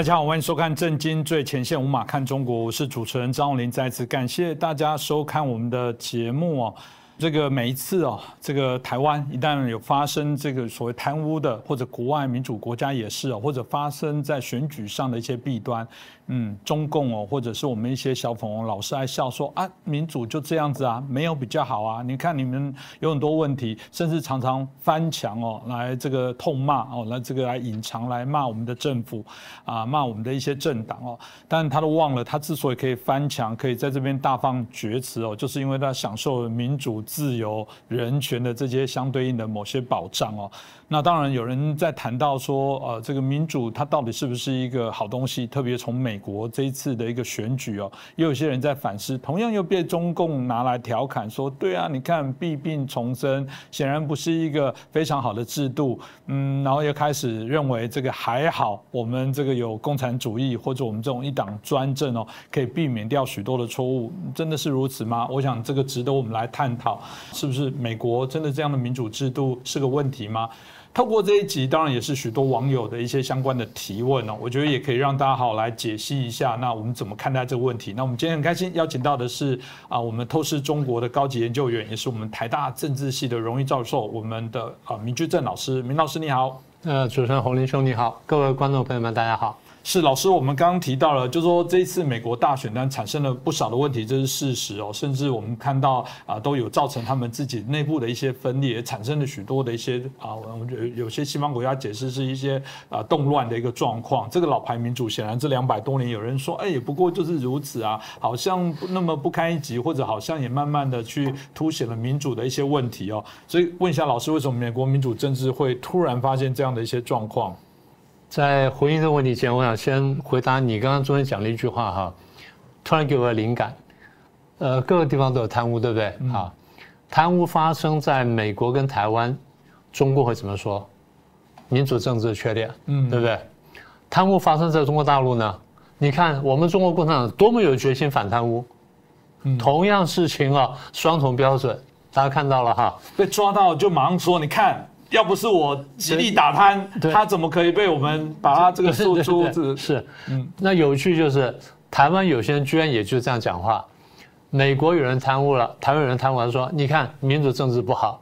大家好，欢迎收看《震惊最前线》，无码看中国，我是主持人张宏林，再次感谢大家收看我们的节目哦。这个每一次哦，这个台湾一旦有发生这个所谓贪污的，或者国外民主国家也是哦，或者发生在选举上的一些弊端，中共哦，或者是我们一些小粉红老是爱笑说啊，民主就这样子啊，没有比较好啊，你看你们有很多问题，甚至常常翻墙哦，来这个痛骂哦，来这个来隐藏来骂我们的政府啊，骂我们的一些政党哦，但他都忘了，他之所以可以翻墙，可以在这边大放厥词哦，就是因为他享受了民主、自由、人权的这些相对应的某些保障哦。那当然有人在谈到说，这个民主它到底是不是一个好东西？特别从美国这一次的一个选举哦，也有些人在反思，同样又被中共拿来调侃说，对啊，你看弊病丛生，显然不是一个非常好的制度。然后又开始认为这个还好，我们这个有共产主义或者我们这种一党专政哦，可以避免掉许多的错误。真的是如此吗？我想这个值得我们来探讨。是不是美国真的这样的民主制度是个问题吗？透过这一集，当然也是许多网友的一些相关的提问哦，我觉得也可以让大家好来解析一下，那我们怎么看待这个问题？那我们今天很开心邀请到的是啊，我们透视中国的高级研究员，也是我们台大政治系的荣誉教授，我们的明居正老师。明老师你好。主持人宏林兄你好，各位观众朋友们大家好。是老师，我们刚刚提到了，就是说这一次美国大选产生了不少的问题，这是事实哦。甚至我们看到啊，都有造成他们自己内部的一些分裂，产生了许多的一些啊，有些西方国家解释是一些啊动乱的一个状况。这个老牌民主显然这200多年，有人说哎，也不过就是如此啊，好像那么不堪一击，或者好像也慢慢的去凸显了民主的一些问题哦。所以问一下老师，为什么美国民主政治会突然发现这样的一些状况？在回应这个问题前，我想先回答你刚刚中间讲了一句话哈，突然给我个灵感，各个地方都有贪污，对不对啊？贪污发生在美国跟台湾，中国会怎么说？民主政治的缺点，对不对？贪污发生在中国大陆呢？你看我们中国共产党多么有决心反贪污，同样事情啊，双重标准，大家看到了哈，被抓到就马上说，你看。要不是我极力打贪，他怎么可以被我们把他这个诉诸？是，那有趣就是台湾有些人居然也就这样讲话，美国有人贪污了，台湾有人贪污了说你看民主政治不好，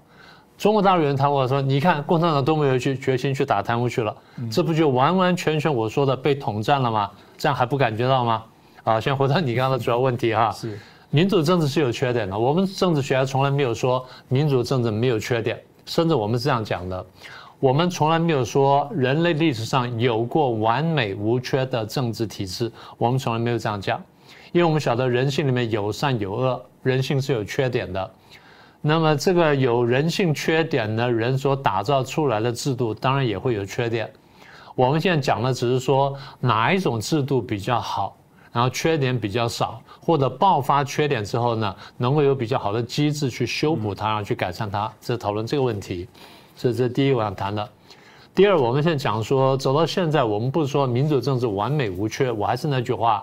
中国大陆有人贪污了说你看共产党都没有去决心去打贪污去了，这不就完完全全我说的被统战了吗？这样还不感觉到吗？啊，先回到你刚刚的主要问题哈，是民主政治是有缺点的，我们政治学家从来没有说民主政治没有缺点。甚至我们是这样讲的，我们从来没有说人类历史上有过完美无缺的政治体制，我们从来没有这样讲，因为我们晓得人性里面有善有恶，人性是有缺点的。那么这个有人性缺点的人所打造出来的制度，当然也会有缺点。我们现在讲的只是说哪一种制度比较好，然后缺点比较少，或者爆发缺点之后呢，能够有比较好的机制去修补它，然后去改善它，这是讨论这个问题。这第一我想谈的。第二，我们现在讲说，走到现在，我们不是说民主政治完美无缺，我还是那句话，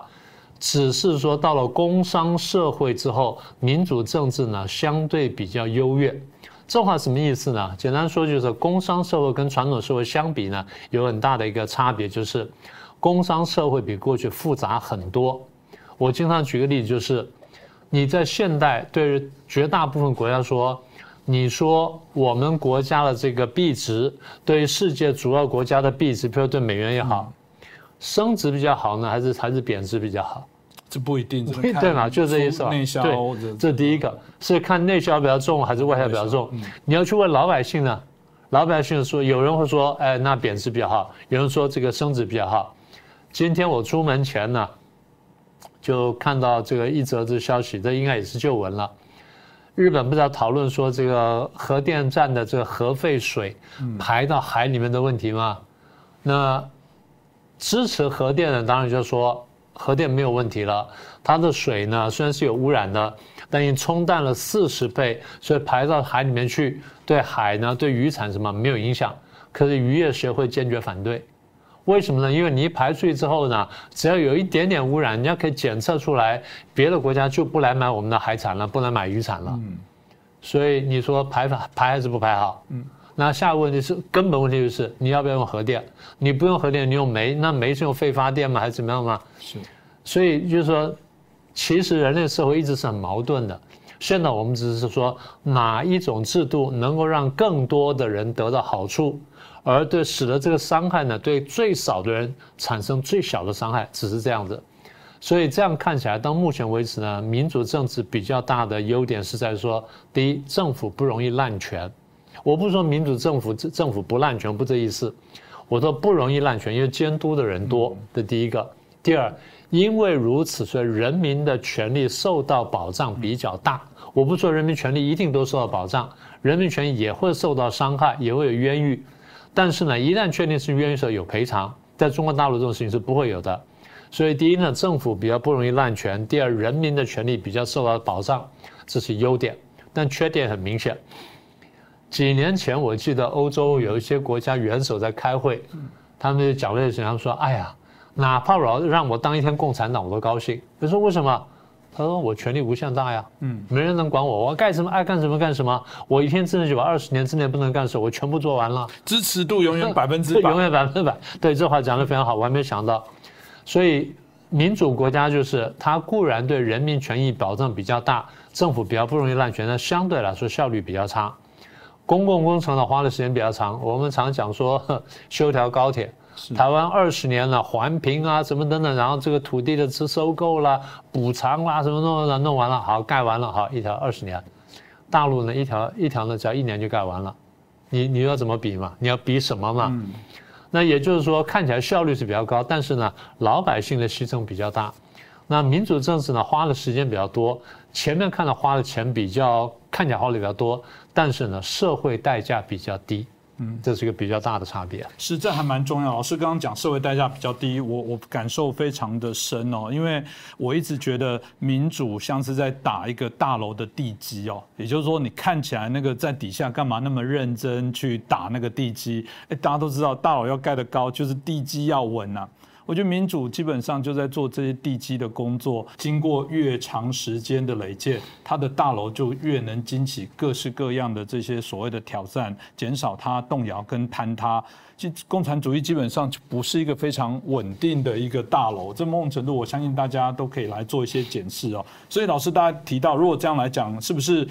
只是说到了工商社会之后，民主政治呢相对比较优越。这话什么意思呢？简单说就是工商社会跟传统社会相比呢，有很大的一个差别，就是。工商社会比过去复杂很多，我经常举个例子，就是你在现代对于绝大部分国家说，你说我们国家的这个币值对于世界主要国家的币值，譬如对美元也好，升值比较好呢，还是贬值比较好？这不一定，对嘛？就这意思吧。内销，对，这第一个是看内销比较重还是外销比较重。你要去问老百姓呢，老百姓说，有人会说，哎，那贬值比较好；有人说这个升值比较好。今天我出门前呢，就看到这个一则的消息，这应该也是旧闻了。日本不是在讨论说这个核电站的这个核废水排到海里面的问题吗？那支持核电的当然就说核电没有问题了，它的水呢虽然是有污染的，但已经冲淡了40倍，所以排到海里面去，对海呢对渔产什么没有影响。可是渔业协会坚决反对。为什么呢？因为你一排出去之后呢，只要有一点点污染，人家可以检测出来，别的国家就不来买我们的海产了，不来买渔产了。所以你说排还是不排好？那下一个问题是根本问题就是你要不要用核电？你不用核电，你用煤，那煤是用废发电吗？还是怎么样吗？是。所以就是说，其实人类社会一直是很矛盾的。现在我们只是说哪一种制度能够让更多的人得到好处，而对使得这个伤害呢，对最少的人产生最小的伤害，只是这样子。所以这样看起来，到目前为止呢，民主政治比较大的优点是在说，第一，政府不容易滥权。我不是说民主政府不滥权，不这意思，我说不容易滥权，因为监督的人多，这第一个。第二，因为如此，所以人民的权利受到保障比较大。我不说人民权利一定都受到保障，人民权利也会受到伤害，也会有冤狱。但是呢，一旦确定是冤狱的时候有赔偿，在中国大陆这种事情是不会有的。所以第一呢，政府比较不容易滥权；第二，人民的权利比较受到保障，这是优点。但缺点很明显。几年前我记得欧洲有一些国家元首在开会，他们就讲了一些，他们说：“哎呀，哪怕让我当一天共产党，我都高兴。”他说：“为什么？”他说：“我权力无限大呀，没人能管我，我干什么爱干什么干什么，我一天之内就把20年之内不能干的事我全部做完了。”支持度永远100%，永远100%。对，这话讲得非常好，我还没想到。所以民主国家就是它固然对人民权益保障比较大，政府比较不容易滥权，但相对来说效率比较差。公共工程呢花的时间比较长，我们常讲说修条高铁，台湾20年了，环评啊什么等等，然后这个土地的收购啦、补偿啦什么弄完了，好盖完了，好一条20年。大陆呢一条呢只要1年就盖完了，你要怎么比嘛？你要比什么嘛？那也就是说，看起来效率是比较高，但是呢，老百姓的牺牲比较大。那民主政治呢，花的时间比较多，前面看到花的钱比较看起来花的比较多，但是呢，社会代价比较低。这是一个比较大的差别。是，这还蛮重要。老师刚刚讲社会代价比较低，我感受非常的深哦，因为我一直觉得民主像是在打一个大楼的地基哦，也就是说你看起来那个在底下干嘛那么认真去打那个地基？大家都知道大楼要盖得高，就是地基要稳啊。我觉得民主基本上就在做这些地基的工作，经过越长时间的累积，它的大楼就越能经起各式各样的这些所谓的挑战，减少它动摇跟坍塌。其实共产主义基本上不是一个非常稳定的一个大楼，这某种程度我相信大家都可以来做一些检视哦。所以老师大家提到，如果这样来讲，是不是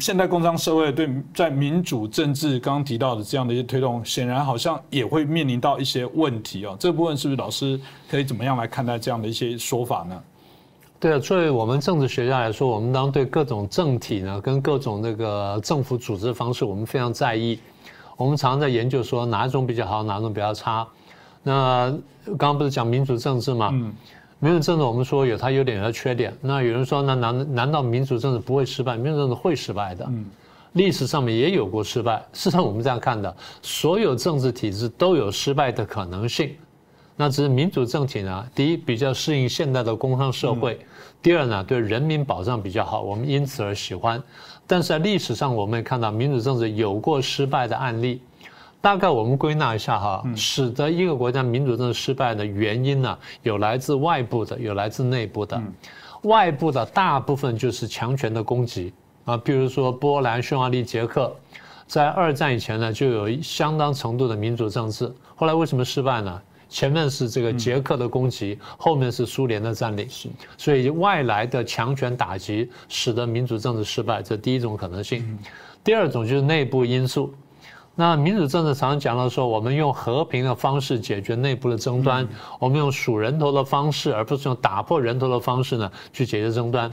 现代工商社会对在民主政治刚刚提到的这样的一些推动，显然好像也会面临到一些问题哦。这部分是不是老师可以怎么样来看待这样的一些说法呢？对啊，作为我们政治学家来说，我们当然对各种政体呢，跟各种那个政府组织方式，我们非常在意。我们常常在研究说哪一种比较好，哪一种比较差。那刚刚不是讲民主政治吗？民主政治我们说有它优点和缺点。那有人说，那难道民主政治不会失败？民主政治会失败的。历史上面也有过失败。事实上我们这样看的，所有政治体制都有失败的可能性。那只是民主政体呢，第一比较适应现代的工商社会，第二呢对人民保障比较好，我们因此而喜欢。但是在历史上我们也看到民主政治有过失败的案例。大概我们归纳一下哈，使得一个国家民主政治失败的原因呢，有来自外部的，有来自内部的。外部的大部分就是强权的攻击啊，比如说波兰、匈牙利、捷克。在2战以前呢，就有相当程度的民主政治。后来为什么失败呢？前面是这个捷克的攻击，后面是苏联的占领，所以外来的强权打击使得民主政治失败，这第一种可能性。第二种就是内部因素。那民主政治常讲到说，我们用和平的方式解决内部的争端，我们用数人头的方式，而不是用打破人头的方式呢去解决争端。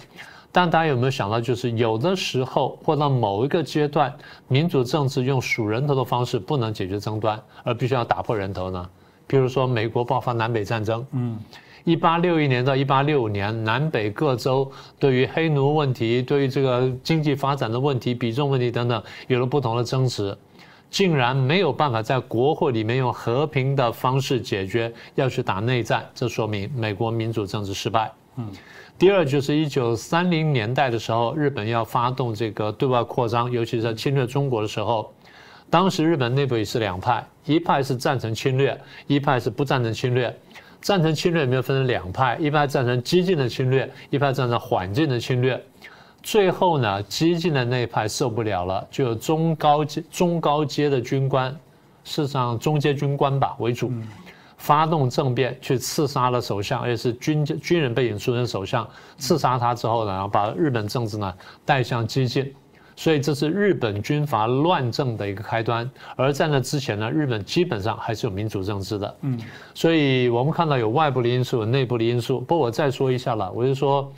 但大家有没有想到，就是有的时候或到某一个阶段，民主政治用数人头的方式不能解决争端，而必须要打破人头呢？比如说美国爆发南北战争，1861年到1865年，南北各州对于黑奴问题、对于这个经济发展的问题、比重问题等等，有了不同的争执，竟然没有办法在国会里面用和平的方式解决，要去打内战，这说明美国民主政治失败。第二就是1930年代的时候，日本要发动这个对外扩张，尤其是侵略中国的时候，当时日本内部也是2派，一派是赞成侵略，一派是不赞成侵略。赞成侵略里面分成2派，一派赞成激进的侵略，一派赞成缓进的侵略。最后呢，激进的那一派受不了了，就有中高阶的军官，事实上中阶军官吧为主，发动政变去刺杀了首相，也是军人背景出身的首相，刺杀他之后呢，然后把日本政治呢带向激进。所以这是日本军阀乱政的一个开端，而在那之前呢，日本基本上还是有民主政治的。所以我们看到有外部的因素，有内部的因素。不过我再说一下了，我就说，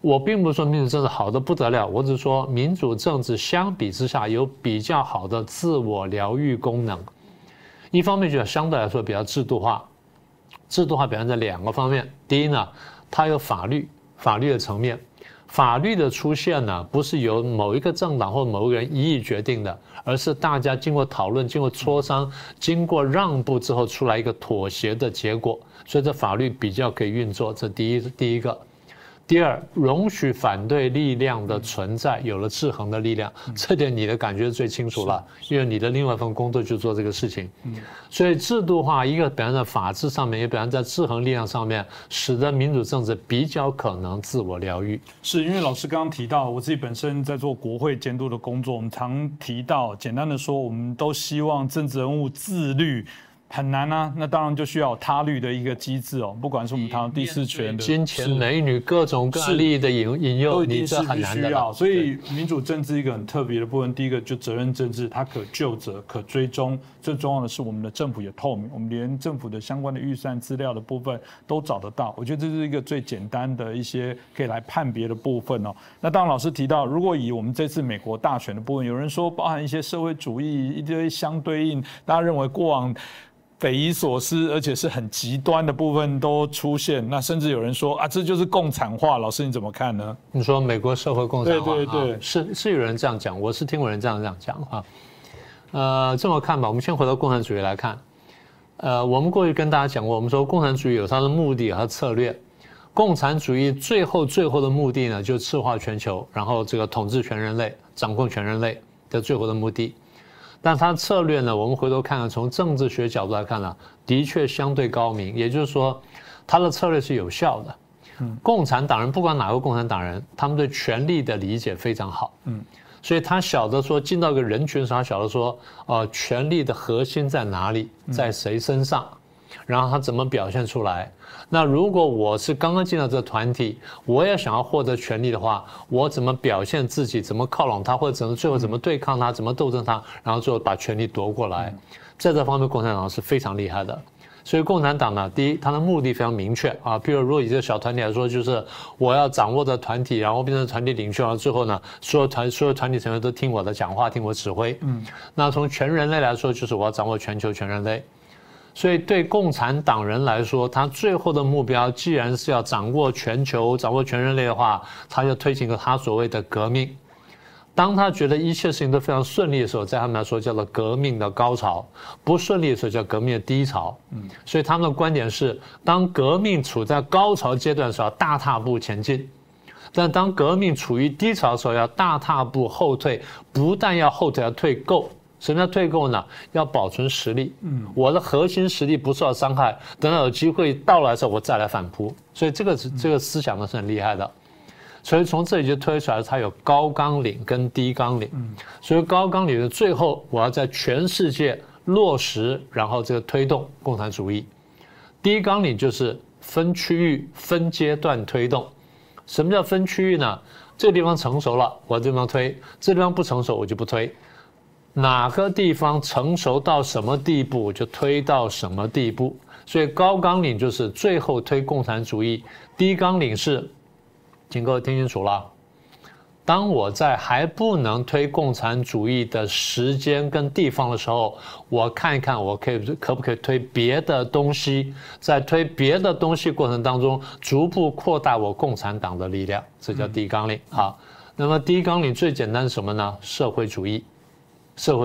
我并不是说民主政治好的不得了，我只是说民主政治相比之下有比较好的自我疗愈功能。一方面就相对来说比较制度化，制度化表现在两个方面。第一呢，它有法律的层面。法律的出现呢，不是由某一个政党或某一个人一意决定的，而是大家经过讨论、经过磋商、经过让步之后出来一个妥协的结果。所以这法律比较可以运作，这第一个。第二，容许反对力量的存在，有了制衡的力量，这点你的感觉最清楚了，因为你的另外一份工作就做这个事情。所以制度化一个表现在法治上面，也表现在制衡力量上面，使得民主政治比较可能自我疗愈。是因为老师刚刚提到，我自己本身在做国会监督的工作，我们常提到，简单的说，我们都希望政治人物自律。很难啊，那当然就需要有他律的一个机制哦，不管是我们谈到第四权的金钱、美女、各种各样利益的引诱，你这很难的。所以民主政治一个很特别的部分，第一个就责任政治，它可究责、可追踪。最重要的是，我们的政府也透明，我们连政府的相关的预算资料的部分都找得到。我觉得这是一个最简单的一些可以来判别的部分哦。那当然老师提到，如果以我们这次美国大选的部分，有人说包含一些社会主义一堆相对应，大家认为过往。匪夷所思，而且是很极端的部分都出现。那甚至有人说啊，这就是共产化。老师你怎么看呢？你说美国社会共产化，对，是有人这样讲，我是听有人这样讲啊。这么看吧，我们先回到共产主义来看。我们过去跟大家讲过，我们说共产主义有它的目的和策略。共产主义最后的目的呢，就赤化全球，然后这个统治全人类、掌控全人类的最后的目的。但它策略呢？我们回头看看，从政治学角度来看呢，的确相对高明。也就是说，它的策略是有效的。共产党人不管哪个共产党人，他们对权力的理解非常好。所以他晓得说，进到一个人群上，他晓得说，权力的核心在哪里，在谁身上，然后他怎么表现出来。那如果我是刚刚进到这个团体，我也想要获得权力的话，我怎么表现自己，怎么靠拢他，或者最后怎么对抗他，怎么斗争他，然后最后把权力夺过来。在这方面共产党是非常厉害的。所以共产党呢，第一，他的目的非常明确啊，比如如果以这个小团体来说，就是我要掌握的团体，然后变成团体领袖，然后最后呢，所有团体成员都听我的讲话，听我指挥。那从全人类来说，就是我要掌握全球全人类。所以对共产党人来说，他最后的目标既然是要掌握全球、掌握全人类的话，他就推行一个他所谓的革命。当他觉得一切事情都非常顺利的时候，在他们来说叫做革命的高潮；不顺利的时候叫革命的低潮。所以他们的观点是，当革命处在高潮阶段的时候，大踏步前进。但当革命处于低潮的时候，要大踏步后退，不但要后退，要退够。什么叫退购呢？要保存实力，我的核心实力不受到伤害，等到有机会到来的时候我再来反扑。所以这个思想呢是很厉害的。所以从这里就推出来，它有高纲领跟低纲领。所以高纲领的最后，我要在全世界落实，然后这个推动共产主义。低纲领就是分区域、分阶段推动。什么叫分区域呢？这个地方成熟了，我这地方推；这地方不成熟，我就不推。哪个地方成熟到什么地步，就推到什么地步。所以高纲领就是最后推共产主义，低纲领是，请各位听清楚了，当我在还不能推共产主义的时间跟地方的时候，我看一看我可不可以推别的东西，在推别的东西过程当中，逐步扩大我共产党的力量，这叫低纲领。好，那么低纲领最简单是什么呢？社会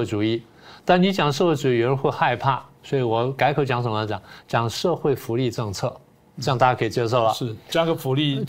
主义，但你讲社会主义，有人会害怕，所以我改口讲什么？讲社会福利政策，这样大家可以接受了。是加个福利，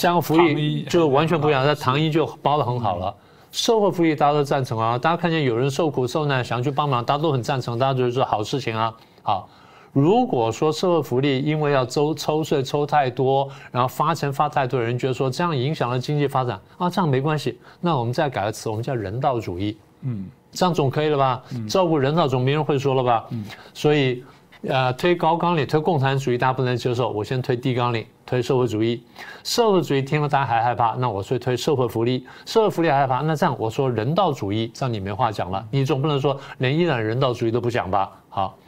就完全不一样。那糖衣就包得很好了。社会福利大家都赞成啊，大家看见有人受苦受难，想去帮忙，大家都很赞成，大家觉得是好事情啊。好，如果说社会福利因为要抽税抽太多，然后发钱发太多，人觉得说这样影响了经济发展啊，这样没关系，那我们再改个词，我们叫人道主义，嗯，这样总可以了吧？照顾人道总没人会说了吧？嗯，所以。推高纲领，推共产主义大家不能接受，我先推低纲领，推社会主义。社会主义听了大家还害怕，那我所以推社会福利，社会福利还害怕，那这样我说人道主义，这样你没话讲了，你总不能说连一点人道主义都不讲吧？好，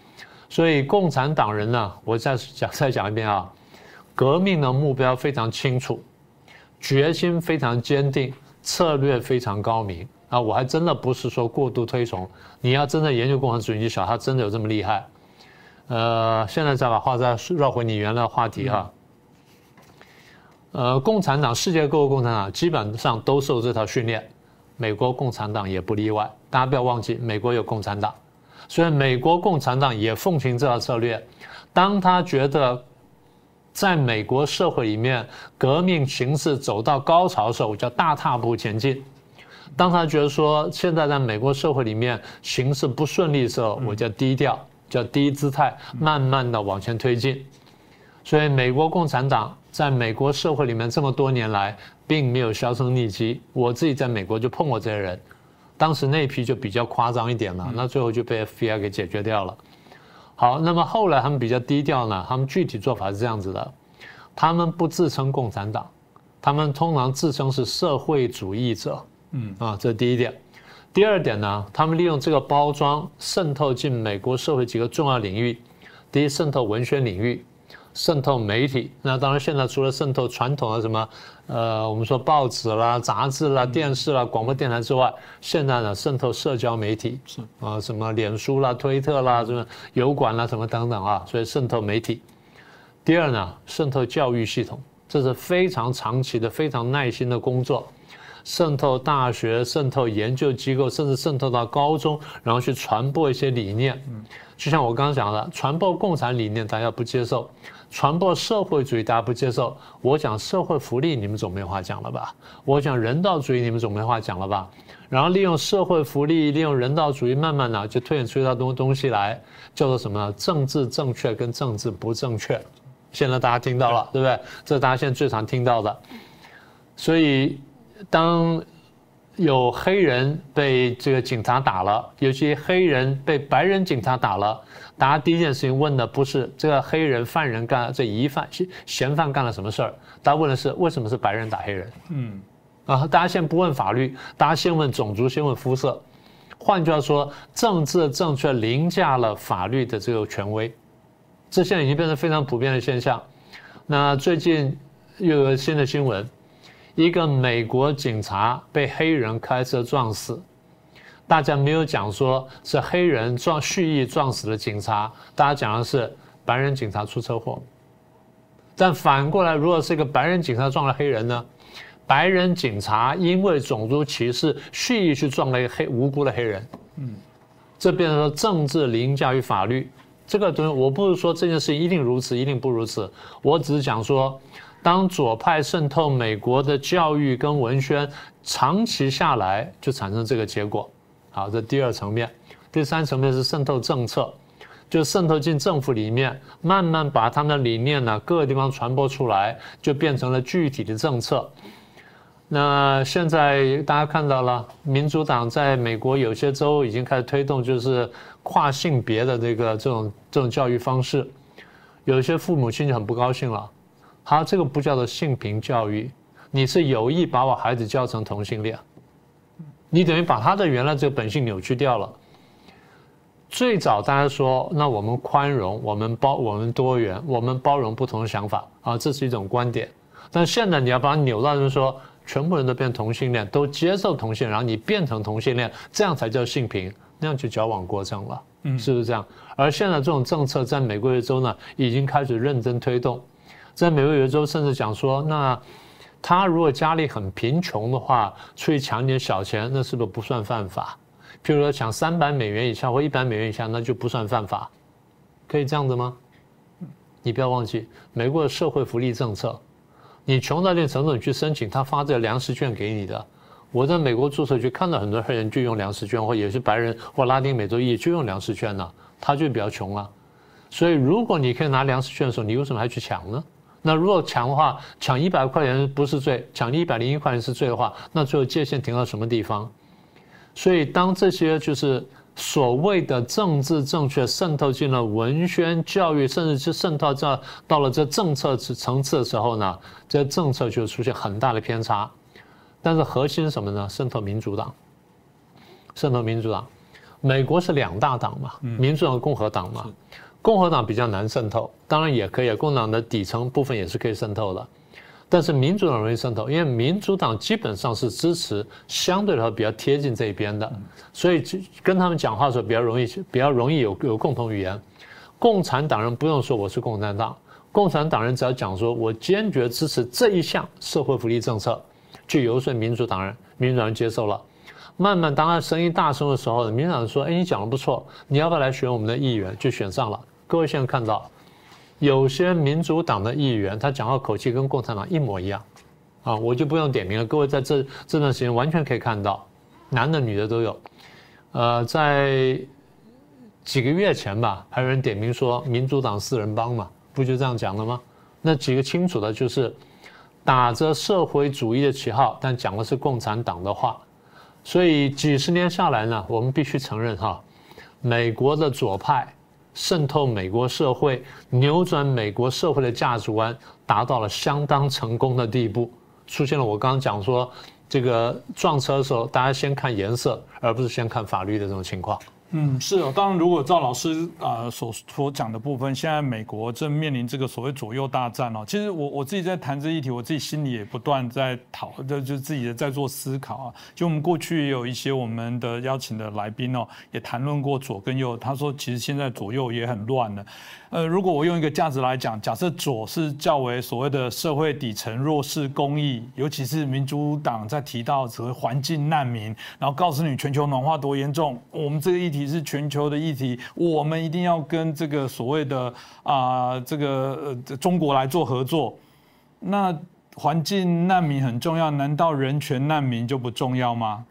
所以共产党人呢，我再讲一遍啊，革命的目标非常清楚，决心非常坚定，策略非常高明啊！我还真的不是说过度推崇，你要真的研究共产主义，你想他真的有这么厉害？现在再把话再绕回你原来的话题哈。共产党，世界各国共产党基本上都受这套训练，美国共产党也不例外。大家不要忘记，美国有共产党，所以美国共产党也奉行这套策略。当他觉得在美国社会里面革命形势走到高潮的时候，我叫大踏步前进。当他觉得说现在在美国社会里面形势不顺利的时候，我叫低调。叫低姿态，慢慢的往前推进。所以美国共产党在美国社会里面这么多年来并没有销声匿迹。我自己在美国就碰过这些人，当时那一批就比较夸张一点了，那最后就被 FBI 给解决掉了。好，那么后来他们比较低调呢，他们具体做法是这样子的，他们不自称共产党，他们通常自称是社会主义者。这是第一点。第二点呢，他们利用这个包装渗透进美国社会几个重要领域，第一渗透文宣领域，渗透媒体。那当然，现在除了渗透传统的什么，我们说报纸啦、杂志啦、电视啦、广播电台之外，现在呢渗透社交媒体，什么脸书啦、推特啦、什么油管啦、什么等等啊，所以渗透媒体。第二呢，渗透教育系统，这是非常长期的、非常耐心的工作。渗透大学，渗透研究机构，甚至渗透到高中，然后去传播一些理念。就像我刚刚讲的，传播共产理念大家不接受，传播社会主义大家不接受。我讲社会福利，你们总没话讲了吧？我讲人道主义，你们总没话讲了吧？然后利用社会福利，利用人道主义，慢慢的就推演出一套东西来，叫做什么呢？政治正确跟政治不正确。现在大家听到了，对不对？这是大家现在最常听到的。所以。当有黑人被这个警察打了，尤其黑人被白人警察打了，大家第一件事情问的不是这个黑人犯人干这疑犯嫌犯干了什么事儿，大家问的是为什么是白人打黑人。大家先不问法律，大家先问种族，先问肤色。换句话说，政治正确凌驾了法律的这个权威，这现在已经变成非常普遍的现象。那最近又有新的新闻。一个美国警察被黑人开车撞死，大家没有讲说是黑人蓄意撞死的警察，大家讲的是白人警察出车祸。但反过来，如果是一个白人警察撞了黑人呢？白人警察因为种族歧视蓄意去撞了一个无辜的黑人。这变成说政治凌驾于法律，这个东西我不是说这件事情一定如此，一定不如此，我只是讲说。当左派渗透美国的教育跟文宣，长期下来就产生这个结果。好，这第二层面。第三层面是渗透政策，就渗透进政府里面，慢慢把他们的理念呢各个地方传播出来，就变成了具体的政策。那现在大家看到了，民主党在美国有些州已经开始推动就是跨性别的这种教育方式，有些父母亲就很不高兴了。他这个不叫做性平教育，你是有意把我孩子教成同性恋，你等于把他的原来这个本性扭曲掉了。最早大家说，那我们宽容，我们多元，我们包容不同的想法啊，这是一种观点。但现在你要把它扭到就是说，全部人都变同性恋，都接受同性恋，然后你变成同性恋，这样才叫性平，那样就矫枉过正了，是不是这样？而现在这种政策在美国一州呢，已经开始认真推动。在美国有一州甚至讲说，那他如果家里很贫穷的话，出去抢点小钱，那是不是不算犯法？譬如说抢$300以下或$100以下，那就不算犯法，可以这样子吗？你不要忘记，美国的社会福利政策，你穷到一定程度，你去申请，他发这个粮食券给你的。我在美国住社区看到很多黑人就用粮食券，或有些白人或拉丁美洲裔就用粮食券呢，他就比较穷了。所以如果你可以拿粮食券的时候，你为什么还去抢呢？那如果抢的话，抢100块钱不是罪，抢101块钱是罪的话，那最后界限停到什么地方？所以当这些就是所谓的政治正确渗透进了文宣教育，甚至是渗透到了这政策层次的时候呢，这些政策就出现很大的偏差。但是核心是什么呢？渗透民主党，渗透民主党。美国是两大党嘛，民主党和共和党嘛。共和党比较难渗透，当然也可以，共和党的底层部分也是可以渗透的，但是民主党容易渗透，因为民主党基本上是支持相对来说比较贴近这一边的，所以跟他们讲话的时候比较容易有共同语言。共产党人不用说我是共产党，共产党人只要讲说我坚决支持这一项社会福利政策，去游说民主党人，民主党人接受了。慢慢当他声音大声的时候，民主党人说：“哎，你讲得不错，你要不要来选我们的议员？”就选上了。各位现在看到，有些民主党的议员，他讲话口气跟共产党一模一样，啊，我就不用点名了。各位在这段时间完全可以看到，男的女的都有。在几个月前吧，还有人点名说民主党四人帮嘛，不就这样讲了吗？那几个清楚的就是打着社会主义的旗号，但讲的是共产党的话。所以几十年下来呢，我们必须承认哈，美国的左派渗透美国社会，扭转美国社会的价值观，达到了相当成功的地步，出现了我刚刚讲说这个撞车的时候，大家先看颜色，而不是先看法律的这种情况。嗯，是哦。当然，如果照老师所讲的部分，现在美国正面临这个所谓左右大战哦。其实我自己在谈这一题，我自己心里也不断在就是自己在做思考啊。就我们过去也有一些我们的邀请的来宾哦，也谈论过左跟右。他说，其实现在左右也很乱了。如果我用一个价值来讲，假设左是较为所谓的社会底层弱势公益，尤其是民主党在提到所谓环境难民，然后告诉你全球暖化多严重，我们这个议题是全球的议题，我们一定要跟这个所谓的中国来做合作。那环境难民很重要，难道人权难民就不重要吗？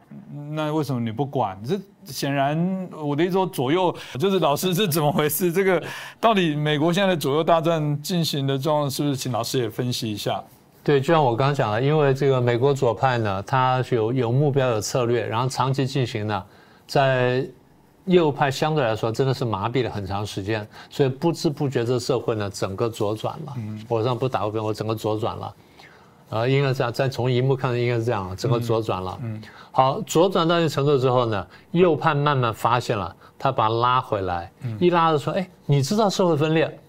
那为什么你不管？这显然我的意思说左右就是老师是怎么回事？这个到底美国现在的左右大战进行的状况是不是？请老师也分析一下。对，就像我刚刚讲的，因为这个美国左派呢，它有目标有策略，然后长期进行呢，在右派相对来说真的是麻痹了很长时间，所以不知不觉这社会呢整个左转了。我上不打过别人，我整个左转了。应该这样，再从荧幕看应该是这样，整个左转了。好，左转到一定程度之后呢，右派慢慢发现了，他把它拉回来，一拉就说：“哎，你知道社会分裂，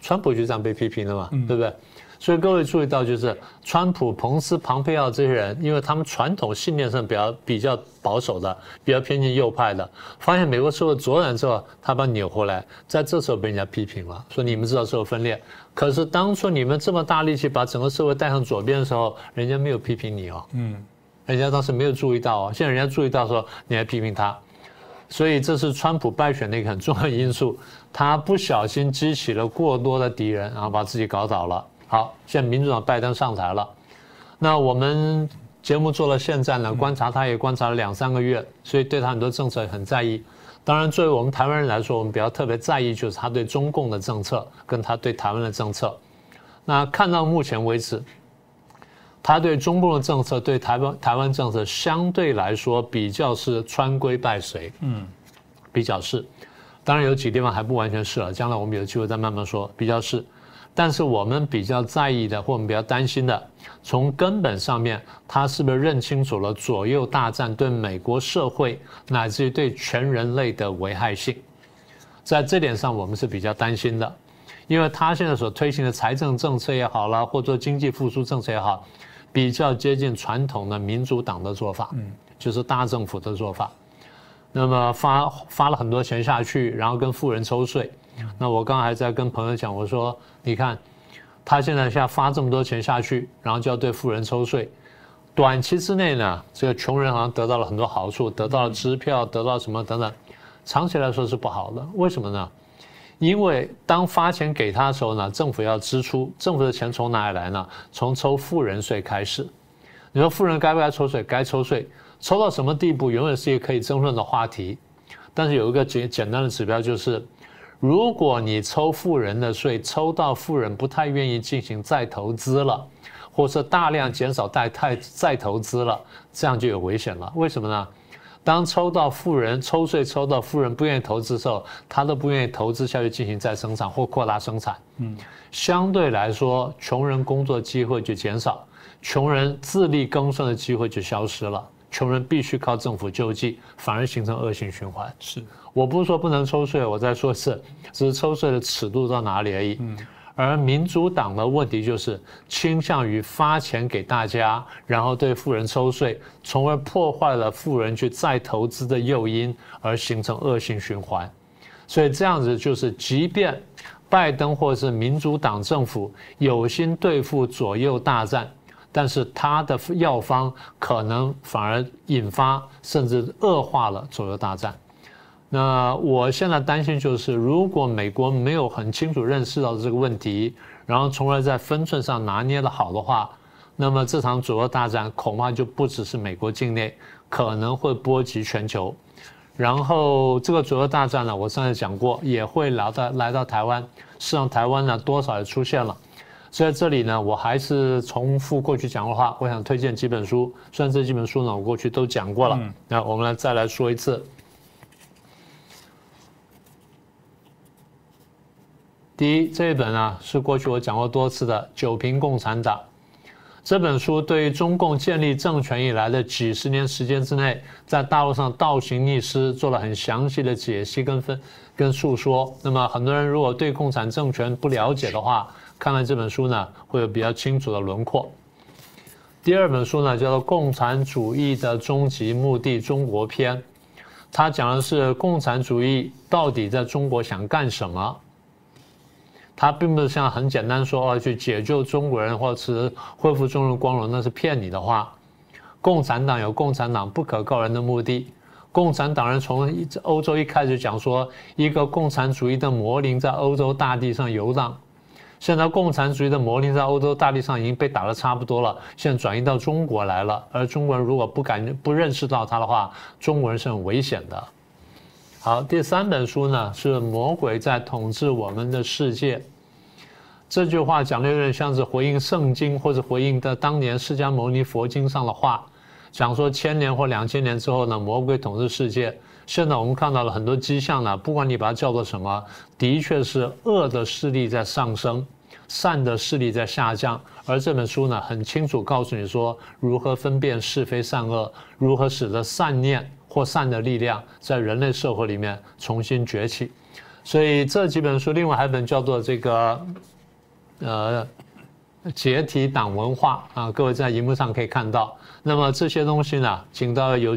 川普就这样被批评了嘛，对不对？”所以各位注意到，就是川普、彭斯、庞佩奥这些人，因为他们传统信念上比较保守的，比较偏近右派的，发现美国社会左转之后，他把扭回来，在这时候被人家批评了，说你们知道社会分裂。可是当初你们这么大力气把整个社会带向左边的时候，人家没有批评你哦，人家当时没有注意到哦，现在人家注意到说你还批评他，所以这是川普败选的一个很重要的因素，他不小心激起了过多的敌人，然后把自己搞倒了。好，现在民主党拜登上台了，那我们节目做了现在呢，观察他也观察了2-3个月，所以对他很多政策很在意。当然，作为我们台湾人来说，我们比较特别在意就是他对中共的政策跟他对台湾的政策。那看到目前为止，他对中共的政策对台湾政策相对来说比较是穿规拜随，比较是。当然有几个地方还不完全是了，将来我们有机会再慢慢说，比较是。但是我们比较在意的，或我们比较担心的，从根本上面，他是不是认清楚了左右大战对美国社会乃至于对全人类的危害性？在这点上，我们是比较担心的，因为他现在所推行的财政政策也好啦，或者经济复苏政策也好，比较接近传统的民主党的做法，就是大政府的做法。那么发了很多钱下去，然后跟富人抽税。那我刚才还在跟朋友讲，我说你看，他现在发这么多钱下去，然后就要对富人抽税，短期之内呢，这个穷人好像得到了很多好处，得到了支票，得到什么等等，长期来说是不好的。为什么呢？因为当发钱给他的时候呢，政府要支出，政府的钱从哪里来呢？从抽富人税开始。你说富人该不该抽税？该抽税，抽到什么地步，永远是一个可以争论的话题。但是有一个简单的指标就是。如果你抽富人的税，抽到富人不太愿意进行再投资了，或者大量减少再投资了，这样就有危险了。为什么呢？当抽到富人抽税抽到富人不愿意投资的时候，他都不愿意投资下去进行再生产或扩大生产。相对来说，穷人工作机会就减少，穷人自力更生的机会就消失了。穷人必须靠政府救济，反而形成恶性循环。是，我不是说不能抽税，我再说是，只是抽税的尺度到哪里而已。而民主党的问题就是倾向于发钱给大家，然后对富人抽税，从而破坏了富人去再投资的诱因，而形成恶性循环。所以这样子就是，即便拜登或是民主党政府有心对付左右大战，但是他的药方可能反而引发甚至恶化了左右大战。那我现在担心就是，如果美国没有很清楚认识到这个问题，然后从而在分寸上拿捏得好的话，那么这场左右大战恐怕就不只是美国境内，可能会波及全球。然后这个左右大战呢，我上次讲过，也会来到台湾，事实上台湾呢多少也出现了。所以这里呢，我还是重复过去讲的话，我想推荐几本书，虽然这几本书呢我过去都讲过了，那我们再来说一次。第一，这一本呢是过去我讲过多次的《九评共产党》。这本书对于中共建立政权以来的几十年时间之内，在大陆上倒行逆施做了很详细的解析跟述说。那么很多人如果对共产政权不了解的话，看了这本书呢会有比较清楚的轮廓。第二本书呢叫做《共产主义的终极目的：中国篇》，它讲的是共产主义到底在中国想干什么。他并不是像很简单说去解救中国人或是恢复中国光荣，那是骗你的话。共产党有共产党不可告人的目的，共产党人从欧洲一开始讲说一个共产主义的魔灵在欧洲大地上游荡，现在共产主义的魔灵在欧洲大地上已经被打得差不多了，现在转移到中国来了，而中国人如果不认识到它的话，中国人是很危险的。好，第三本书呢是《魔鬼在统治我们的世界》。这句话讲的有点像是回应圣经，或者回应的当年释迦牟尼佛经上的话，讲说1000年或2000年之后呢，魔鬼统治世界。现在我们看到了很多迹象呢，不管你把它叫做什么，的确是恶的势力在上升，善的势力在下降。而这本书呢，很清楚告诉你说如何分辨是非善恶，如何使得善念或善的力量在人类社会里面重新崛起。所以这几本书，另外还有一本叫做这个解体党文化啊，各位在荧幕上可以看到。那么这些东西呢，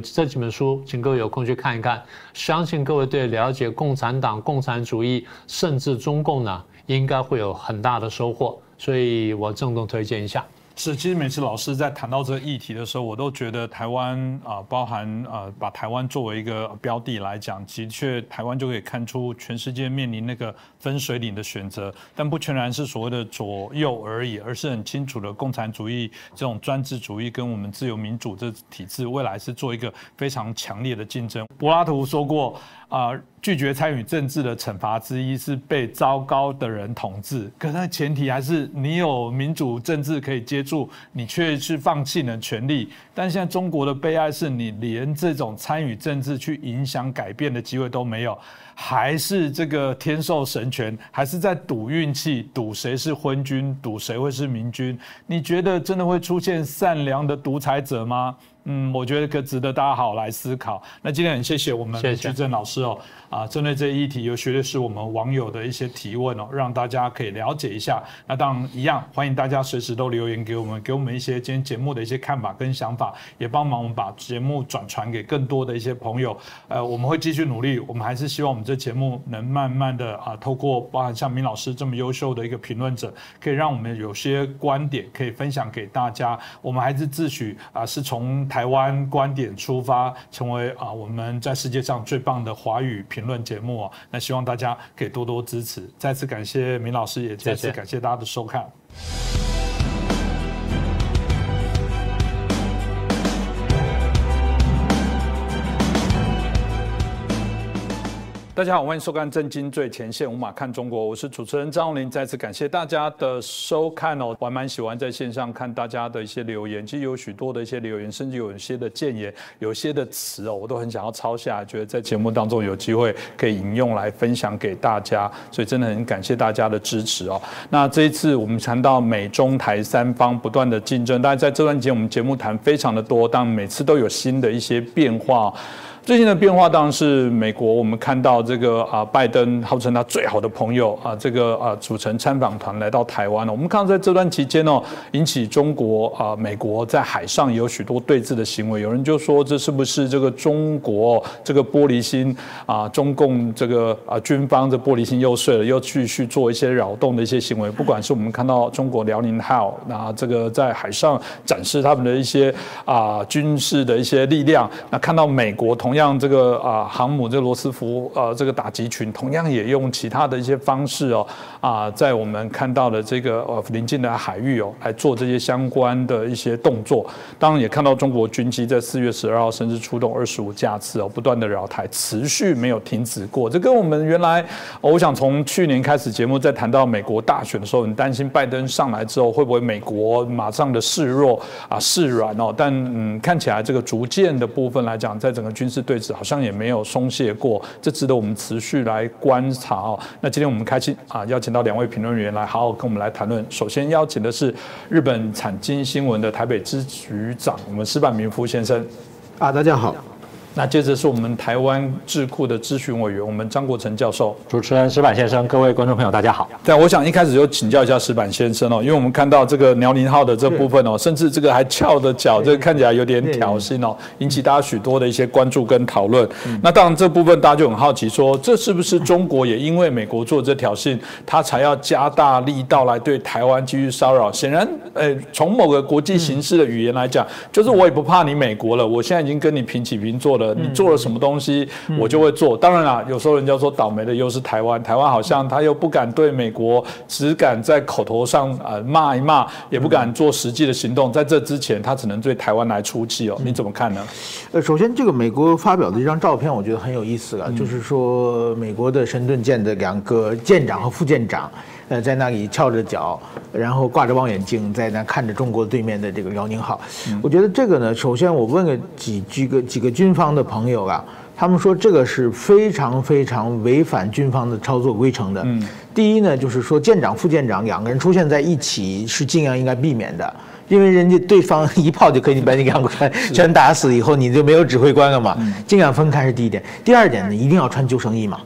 这几本书，请各位有空去看一看。相信各位对了解共产党、共产主义，甚至中共呢，应该会有很大的收获。所以我郑重推荐一下。是，其实每次老师在谈到这个议题的时候，我都觉得台湾包含把台湾作为一个标的来讲，的确台湾就可以看出全世界面临那个分水岭的选择，但不全然是所谓的左右而已，而是很清楚的共产主义这种专制主义跟我们自由民主这体制未来是做一个非常强烈的竞争。柏拉图说过，拒绝参与政治的惩罚之一是被糟糕的人统治，可是前提还是你有民主政治可以接触，你却去放弃你的权利。但现在中国的悲哀是你连这种参与政治去影响改变的机会都没有，还是这个天授神权，还是在赌运气，赌谁是昏君，赌谁会是明君。你觉得真的会出现善良的独裁者吗？我觉得可值得大家好来思考。那今天很谢谢我们居正老师哦，针对这一议题，尤其是我们网友的一些提问哦，让大家可以了解一下。那当然一样，欢迎大家随时都留言给我们一些今天节目的一些看法跟想法，也帮忙我们把节目转传给更多的一些朋友。我们会继续努力，我们还是希望我们这节目能慢慢的透过包含像明老师这么优秀的一个评论者，可以让我们有些观点可以分享给大家。我们还是自诩是从台湾观点出发，成为我们在世界上最棒的华语评论节目。那希望大家可以多多支持。再次感谢明老师，也再次感谢大家的收看。大家好，欢迎收看《震惊最前线》，无马看中国，我是主持人张宏林，再次感谢大家的收看哦。我还蛮喜欢在线上看大家的一些留言，其实有许多的一些留言，甚至有一些的建言，有些的词哦，我都很想要抄下来，觉得在节目当中有机会可以引用来分享给大家，所以真的很感谢大家的支持哦。那这一次我们谈到美中台三方不断的竞争，当然在这段期间我们节目谈非常的多，但每次都有新的一些变化。最近的变化当然是美国，我们看到这个拜登号称他最好的朋友这个组成参访团来到台湾了。我们看到在这段期间哦，引起中国美国在海上也有许多对峙的行为。有人就说这是不是这个中国这个玻璃心中共这个军方这玻璃心又碎了，又继续做一些扰动的一些行为。不管是我们看到中国辽宁号这个在海上展示他们的一些军事的一些力量，那看到美国同样，这个航母这罗斯福这个打击群，同样也用其他的一些方式哦在我们看到的这个邻近的海域哦来做这些相关的一些动作。当然也看到中国军机在4月12号甚至出动25架次哦，不断的扰台，持续没有停止过。这跟我们原来，我想从去年开始节目在谈到美国大选的时候，很担心拜登上来之后会不会美国马上的示弱示软哦，但看起来这个逐渐的部分来讲，在整个军事对峙好像也没有松懈过，这值得我们持续来观察哦。那今天我们开心邀请到2位评论员来好好跟我们来谈论。首先邀请的是日本产经新闻的台北支局长我们矢板明夫先生大家好。那接着是我们台湾智库的咨询委员我们张国成教授。主持人矢板先生，各位观众朋友大家好。对，我想一开始就请教一下矢板先生哦，因为我们看到这个辽宁号的这部分哦，甚至这个还翘的脚，这个看起来有点挑衅哦，引起大家许多的一些关注跟讨论。那当然这部分大家就很好奇说，这是不是中国也因为美国做这挑衅，他才要加大力道来对台湾继续骚扰？显然从某个国际形势的语言来讲，就是我也不怕你美国了，我现在已经跟你平起平坐了，你做了什么东西，我就会做。当然啦，有时候人家说倒霉的又是台湾，台湾好像他又不敢对美国，只敢在口头上骂一骂，也不敢做实际的行动。在这之前，他只能对台湾来出气哦。你怎么看呢？首先，这个美国发表的一张照片，我觉得很有意思了，就是说美国的神盾舰的2个舰长和副舰长，在那里翘着脚，然后挂着望远镜，在那看着中国对面的这个辽宁号。我觉得这个呢，首先我问了几个军方的朋友啊，他们说这个是非常非常违反军方的操作规程的。第一呢，就是说舰长、副舰长2个人出现在一起是尽量应该避免的。因为人家对方一炮就可以把你2个全打死以后，你就没有指挥官了嘛。尽量分开是第一点。第二点呢，一定要穿救生衣嘛。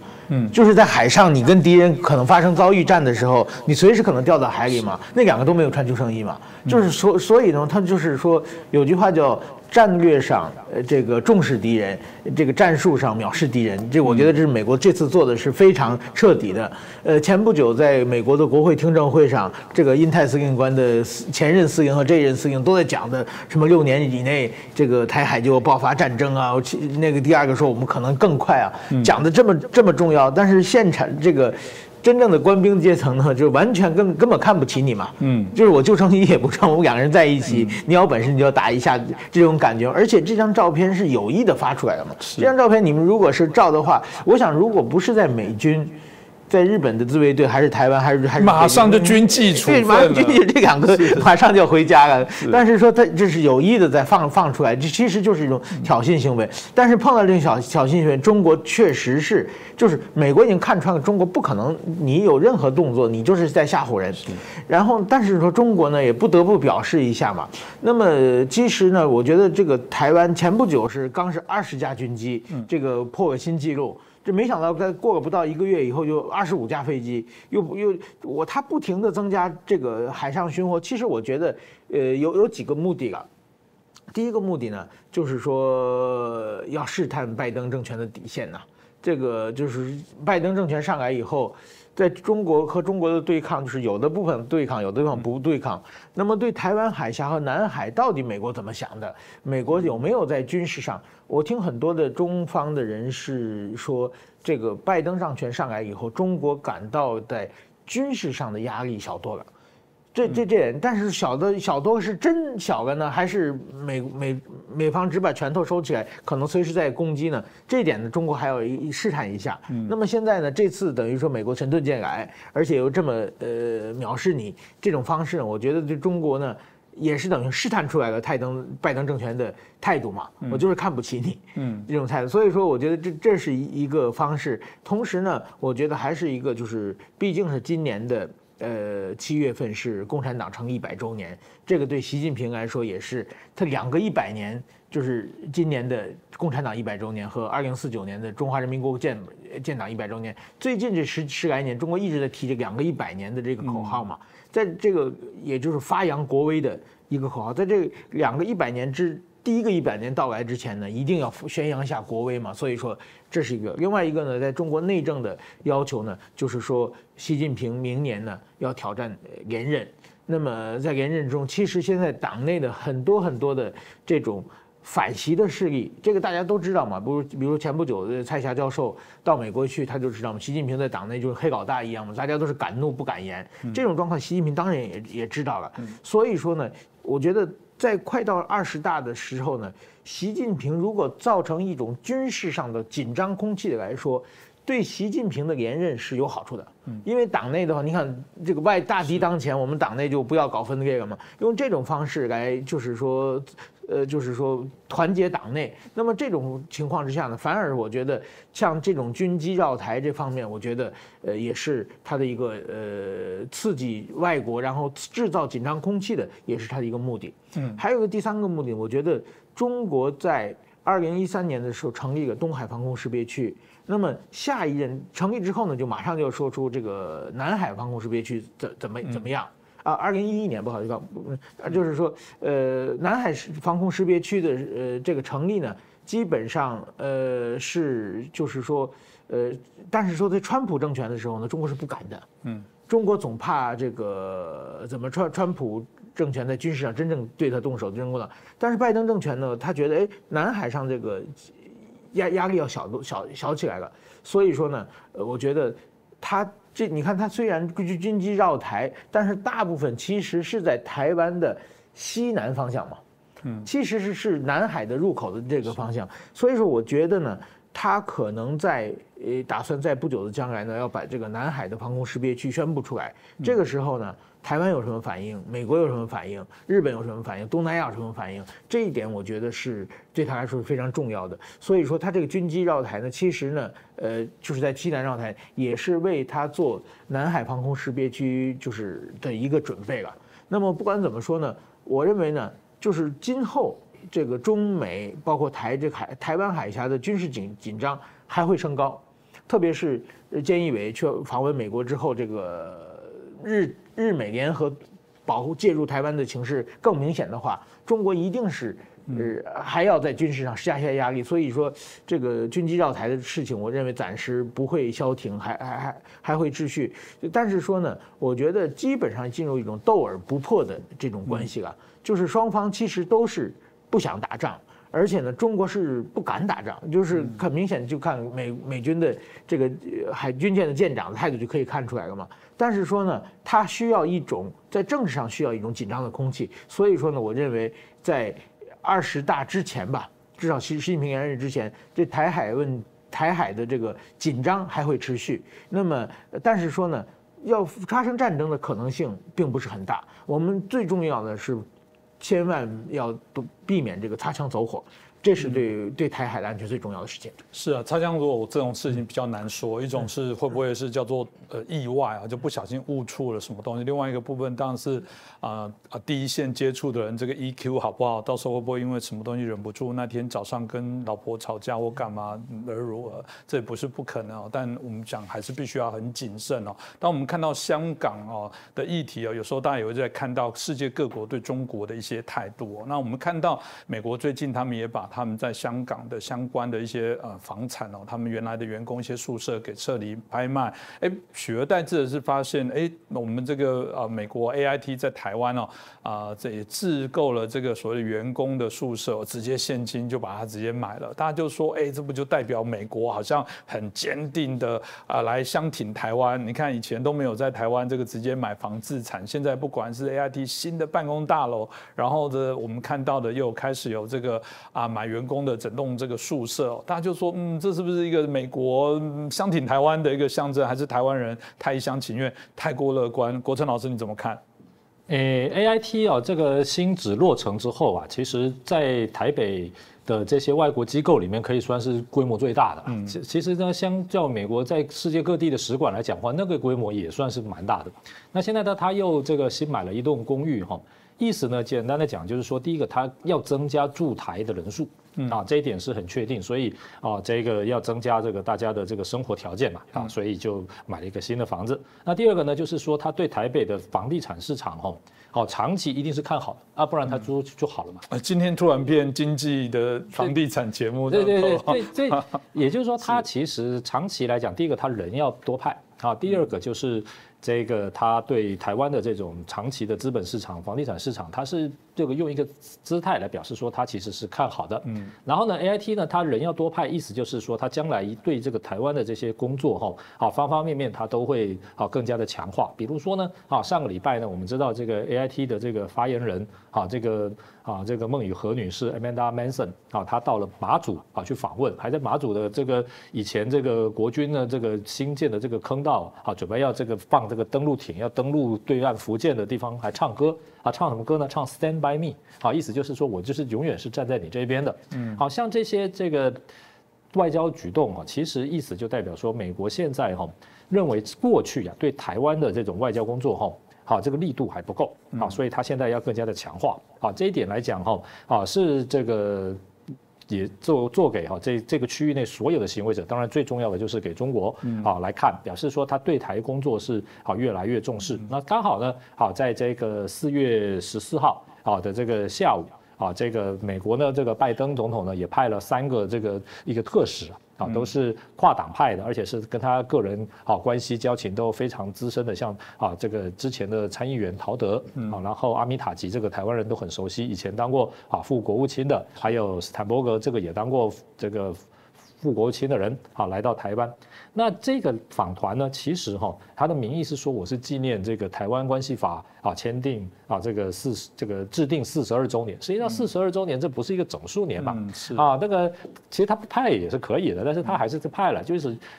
就是在海上，你跟敌人可能发生遭遇战的时候，你随时可能掉到海里嘛。那2个都没有穿救生衣嘛，就是说，所以呢，他就是说有句话叫战略上这个重视敌人，这个战术上藐视敌人。这我觉得这是美国这次做的是非常彻底的。前不久在美国的国会听证会上，这个印太司令官的前任司令和这任司令都在讲的什么6年以内这个台海就爆发战争啊，那个第2个说我们可能更快啊，讲的这么重要，但是现场这个真正的官兵阶层呢，就完全根本看不起你嘛。就是我救生衣也不穿，我们2个人在一起，你有本事你就打一下，这种感觉。而且这张照片是有意的发出来的嘛。这张照片你们如果是照的话，我想如果不是在美军，在日本的自卫队还是台湾还是马上就军纪处分了，对，马上军纪这2个马上就回家了。但是说他这是有意的在放出来，这其实就是一种挑衅行为。但是碰到这种挑衅行为，中国确实是就是美国已经看穿了，中国不可能你有任何动作，你就是在吓唬人。然后但是说中国呢也不得不表示一下嘛。那么其实呢，我觉得这个台湾前不久是刚是20架军机，这个破了新纪录。这没想到，在过了不到1个月以后，就25架飞机，他不停地增加这个海上巡逻。其实我觉得，有几个目的了。第一个目的呢，就是说要试探拜登政权的底线呐。这个就是拜登政权上来以后，在中国和中国的对抗，就是有的部分对抗，有的地方不对抗。那么对台湾海峡和南海，到底美国怎么想的？美国有没有在军事上？我听很多的中方的人士说，这个拜登上权上来以后，中国感到在军事上的压力小多了。这，但是小多是真小的呢，还是美方只把拳头收起来，可能随时在攻击呢？这一点呢，中国还要试探一下。那么现在呢，这次等于说美国神盾箭改，而且又这么藐视你这种方式呢，我觉得对中国呢。也是等于试探出来了拜登政权的态度嘛，我就是看不起你，这种态度。所以说，我觉得这是一个方式。同时呢，我觉得还是一个就是，毕竟是今年的7月份是共产党成100周年，这个对习近平来说也是他2个100年，就是今年的共产党100周年和2049年的中华人民国建党100周年。最近这十来年，中国一直在提这2个100年的这个口号嘛。在这个也就是发扬国威的一个口号，在这2个100年第一个100年到来之前呢，一定要宣扬一下国威嘛。所以说这是一个，另外一个呢，在中国内政的要求呢，就是说习近平明年呢要挑战连任。那么在连任中，其实现在党内的很多的这种反习的势力，这个大家都知道嘛。比如前不久的蔡霞教授到美国去，他就知道嘛，习近平在党内就是黑老大一样嘛，大家都是敢怒不敢言。这种状况，习近平当然也知道了。所以说呢，我觉得在快到20大的时候呢，习近平如果造成一种军事上的紧张空气来说，对习近平的连任是有好处的。因为党内的话，你看这个大敌当前，我们党内就不要搞分裂了嘛，用这种方式来就是说。团结党内。那么这种情况之下呢，反而我觉得像这种军机绕台这方面，我觉得也是它的一个刺激外国，然后制造紧张空气的，也是它的一个目的。还有一个第三个目的，我觉得中国在2013年的时候成立了东海防空识别区，那么下一任成立之后呢，就马上就要说出这个南海防空识别区怎么样。2011年不好意思，就是说，南海防空识别区的这个成立呢，基本上是就是说，但是说在川普政权的时候呢，中国是不敢的，中国总怕这个怎么川普政权在军事上真正对他动手，中国呢，但是拜登政权呢，他觉得南海上这个压力要小起来了，所以说呢，我觉得他。这你看，它虽然军机绕台，但是大部分其实是在台湾的西南方向嘛，其实是南海的入口的这个方向。所以说，我觉得呢，它可能在打算在不久的将来呢，要把这个南海的防空识别区宣布出来。这个时候呢，台湾有什么反应？美国有什么反应？日本有什么反应？东南亚有什么反应？这一点我觉得是对他来说是非常重要的。所以说，他这个军机绕台呢，其实呢，就是在西南绕台，也是为他做南海防空识别区就是的一个准备了。那么不管怎么说呢，我认为呢，就是今后这个中美包括台湾海峡的军事紧张还会升高。特别是菅义伟去访问美国之后，这个日美联合保护介入台湾的情势更明显的话，中国一定是还要在军事上施加些压力。所以说，这个军机绕台的事情，我认为暂时不会消停，还会继续。但是说呢，我觉得基本上进入一种斗而不破的这种关系了，就是双方其实都是不想打仗。而且呢，中国是不敢打仗，就是很明显，就看美军的这个海军舰的舰长的态度就可以看出来了嘛。但是说呢，它需要一种在政治上需要一种紧张的空气，所以说呢，我认为在20大之前吧，至少习近平连任之前，这台海的这个紧张还会持续。那么，但是说呢，要发生战争的可能性并不是很大。我们最重要的是。千万要避免这个擦枪走火，这是对台海的安全最重要的事情。是啊，擦枪走火这种事情比较难说，一种是会不会是叫做意外啊，就不小心误触了什么东西；另外一个部分当然是第一线接触的人这个 EQ 好不好，到时候会不会因为什么东西忍不住那天早上跟老婆吵架或干嘛而如何，这也不是不可能哦。但我们讲还是必须要很谨慎哦。当我们看到香港哦的议题哦，有时候大家也会在看到世界各国对中国的一些态度哦。那我们看到美国最近他们也把他们在香港的相关的一些房产哦，他们原来的员工一些宿舍给撤离拍卖。哎，取而代之的是发现，哎，我们这个美国 AIT 在台湾哦，这也自购了这个所谓的员工的宿舍，直接现金就把它直接买了。大家就说，哎，这不就代表美国好像很坚定的来相挺台湾？你看以前都没有在台湾这个直接买房自产，现在不管是 AIT 新的办公大楼，然后呢，我们看到的又开始有这个买员工的整栋这个宿舍，大家就说，这是不是一个美国相挺台湾的一个象征？还是台湾人太一厢情愿、太过乐观？国成老师你怎么看？AIT 这个新址落成之后啊，其实在台北的这些外国机构里面，可以算是规模最大的。其实呢，相较美国在世界各地的使馆来讲的话，那个规模也算是蛮大的。那现在呢，他又这个新买了一栋公寓哈。意思呢，简单的讲就是说，第一个，它要增加驻台的人数，这一点是很确定，所以这个要增加这个大家的这个生活条件嘛，所以就买了一个新的房子。那第二个呢，就是说它对台北的房地产市场长期一定是看好的不然它租就好了嘛。今天突然变经济的房地产节目，对，也就是说它其实长期来讲，第一个它人要多派第二个就是。这个他对台湾的这种长期的资本市场、房地产市场，他是这个用一个姿态来表示说他其实是看好的。然后呢 ，AIT 呢，他人要多派，意思就是说他将来对这个台湾的这些工作方方面面他都会更加的强化。比如说呢，上个礼拜呢，我们知道这个 AIT 的这个发言人这个孟羽和女士 Amanda Manson 她到了马祖去访问，还在马祖的这个以前这个国军呢这个新建的这个坑道准备要这个放。这个登陆艇要登陆对岸福建的地方，还唱歌唱什么歌呢？唱 Stand by Me 意思就是说我就是永远是站在你这边的。好像这些这个外交举动其实意思就代表说，美国现在认为过去对台湾的这种外交工作这个力度还不够所以他现在要更加的强化这一点来讲是这个。也做给这个区域内所有的行为者，当然最重要的就是给中国来看，表示说他对台工作是越来越重视。那刚好呢，在这个4月14号的这个下午这个美国呢，这个拜登总统呢也派了3个这个一个特使都是跨党派的，而且是跟他个人关系交情都非常资深的，像这个之前的参议员陶德然后阿米塔吉这个台湾人都很熟悉，以前当过副国务卿的，还有斯坦伯格这个也当过这个副国务卿的人来到台湾。那这个访团呢，其实他的名义是说我是纪念这个台湾关系法签订这个制定42周年，实际上42周年这不是一个整数年嘛那个其实他派也是可以的，但是他还是派了，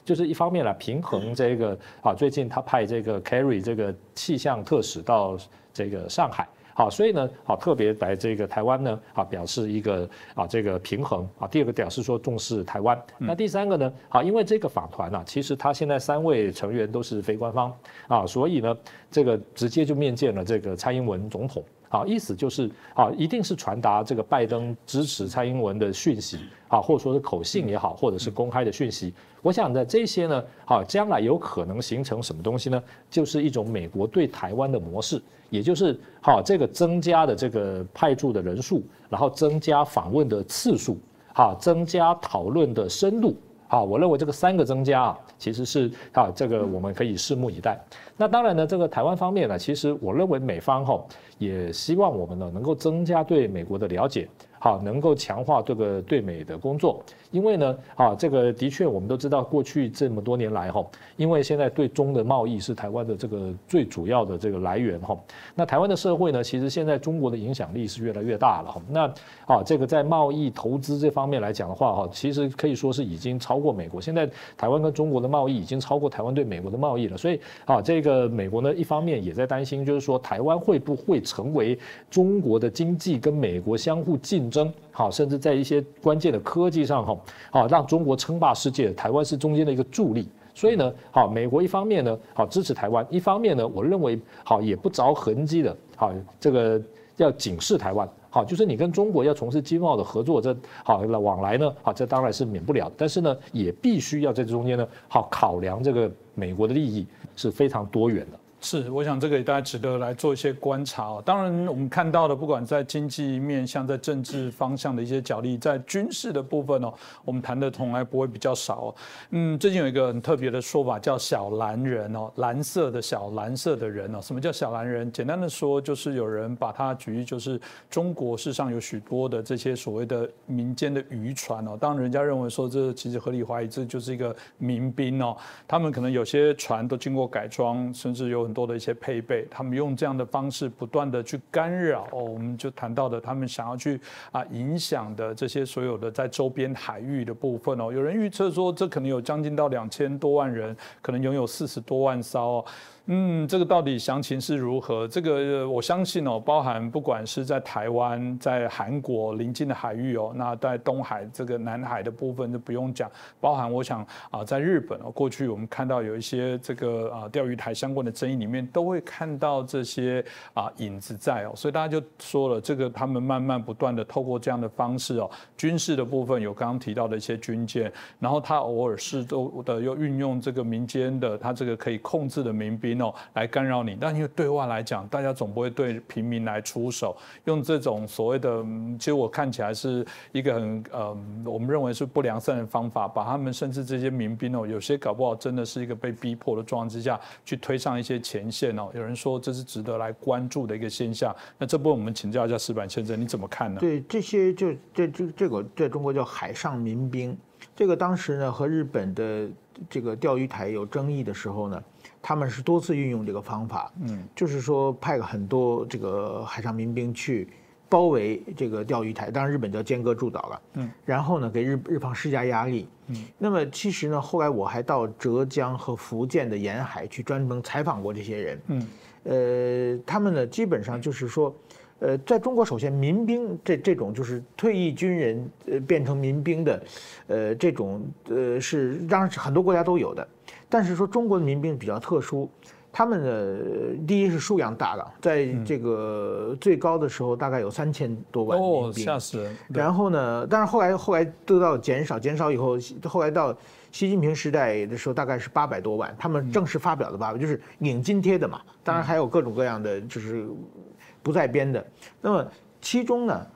就是一方面来平衡这个最近他派这个 Kerry 这个气象特使到这个上海。所以呢，特别来这个台湾呢，表示一个这个平衡第二个表示说重视台湾。那第3个呢，因为这个访团啊，其实他现在3位成员都是非官方所以呢，这个直接就面见了这个蔡英文总统意思就是一定是传达这个拜登支持蔡英文的讯息或者说是口信也好，或者是公开的讯息。我想在这些呢，将来有可能形成什么东西呢？就是一种美国对台湾的模式。也就是这个增加的这个派驻的人数，然后增加访问的次数增加讨论的深度我认为这个3个增加其实是这个我们可以拭目以待。那当然呢，这个台湾方面呢，其实我认为美方也希望我们呢能够增加对美国的了解能够强化这个对美的工作。因为呢这个的确我们都知道，过去这么多年来因为现在对中的贸易是台湾的这个最主要的这个来源那台湾的社会呢，其实现在中国的影响力是越来越大了那这个在贸易投资这方面来讲的话其实可以说是已经超过美国，现在台湾跟中国的贸易已经超过台湾对美国的贸易了。所以这个美国呢，一方面也在担心，就是说台湾会不会成为中国的经济跟美国相互竞争甚至在一些关键的科技上让中国称霸世界，台湾是中间的一个助力。所以呢美国一方面呢支持台湾，一方面呢我认为也不着痕迹的这个要警示台湾就是你跟中国要从事经贸的合作这往来呢这当然是免不了，但是呢也必须要在中间呢考量这个美国的利益是非常多元的。是，我想这个也大家值得来做一些观察哦。当然，我们看到的，不管在经济面，像在政治方向的一些角力，在军事的部分哦，我们谈的从来不会比较少哦。最近有一个很特别的说法，叫“小蓝人”哦，蓝色的小蓝色的人哦。什么叫小蓝人？简单的说，就是有人把它举例，就是中国事实上有许多的这些所谓的民间的渔船哦。当然，人家认为说这其实合理怀疑，这就是一个民兵哦。他们可能有些船都经过改装，甚至有很多的一些配备，他们用这样的方式不断的去干扰哦，我们就谈到的他们想要去影响的这些所有的在周边海域的部分哦。有人预测说，这可能有将近到2000多万人，可能拥有40多万艘哦。这个到底详情是如何？这个我相信哦，包含不管是在台湾、在韩国邻近的海域哦，那在东海这个南海的部分就不用讲，包含我想在日本哦，过去我们看到有一些这个钓鱼台相关的争议里面，都会看到这些影子在哦，所以大家就说了，这个他们慢慢不断的透过这样的方式哦，军事的部分有刚刚提到的一些军舰，然后他偶尔是又运用这个民间的他这个可以控制的民兵。来干扰你，但因为对外来讲，大家总不会对平民来出手，用这种所谓的，其实我看起来是一个很我们认为是不良善的方法，把他们甚至这些民兵哦，有些搞不好真的是一个被逼迫的状况之下，去推上一些前线哦。有人说这是值得来关注的一个现象。那这部分我们请教一下矢板先生，你怎么看呢？对，这些就这个在中国叫海上民兵，这个当时呢和日本的这个钓鱼台有争议的时候呢。他们是多次运用这个方法，就是说派很多这个海上民兵去包围这个钓鱼台，当然日本叫尖阁诸岛了，然后呢给日方施加压力，那么其实呢，后来我还到浙江和福建的沿海去专门采访过这些人，他们呢基本上就是说，在中国首先民兵这种就是退役军人变成民兵的，这种是当然很多国家都有的。但是说中国的民兵比较特殊，他们的第一是数量大了，在这个最高的时候大概有3000多万民兵，吓死人。然后呢，但是后来得到减少以后，后来到习近平时代的时候大概是800多万，他们正式发表的800，就是领津贴的嘛。当然还有各种各样的就是不在编的。那么其中呢。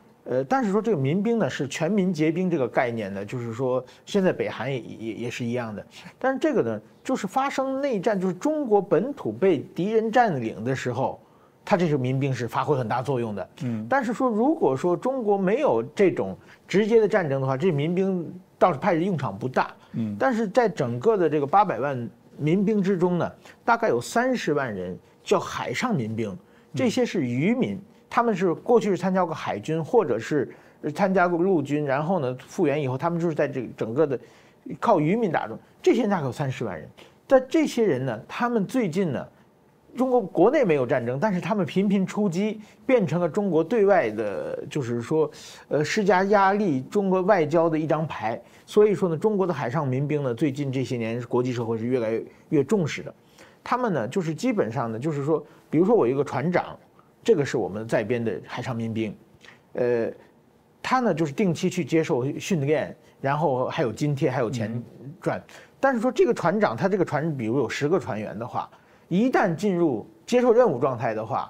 但是说这个民兵呢是全民皆兵这个概念呢，就是说现在北韩也是一样的。但是这个呢，就是发生内战，就是中国本土被敌人占领的时候，他这些民兵是发挥很大作用的。但是说如果说中国没有这种直接的战争的话，这民兵倒是派的用场不大。但是在整个的这个800万民兵之中呢，大概有30万人叫海上民兵，这些是渔民。他们是过去是参加过海军，或者是参加过陆军，然后呢复员以后，他们就是在这整个的靠渔民打仗。这些大概有30万人，但这些人呢，他们最近呢，中国国内没有战争，但是他们频频出击，变成了中国对外的，就是说，施加压力，中国外交的一张牌。所以说呢，中国的海上民兵呢，最近这些年国际社会是越来越重视的。他们呢，就是基本上呢，就是说，比如说我一个船长。这个是我们在编的海上民兵，他呢就是定期去接受训练，然后还有津贴，还有钱赚。但是说这个船长，他这个船比如有10个船员的话，一旦进入接受任务状态的话，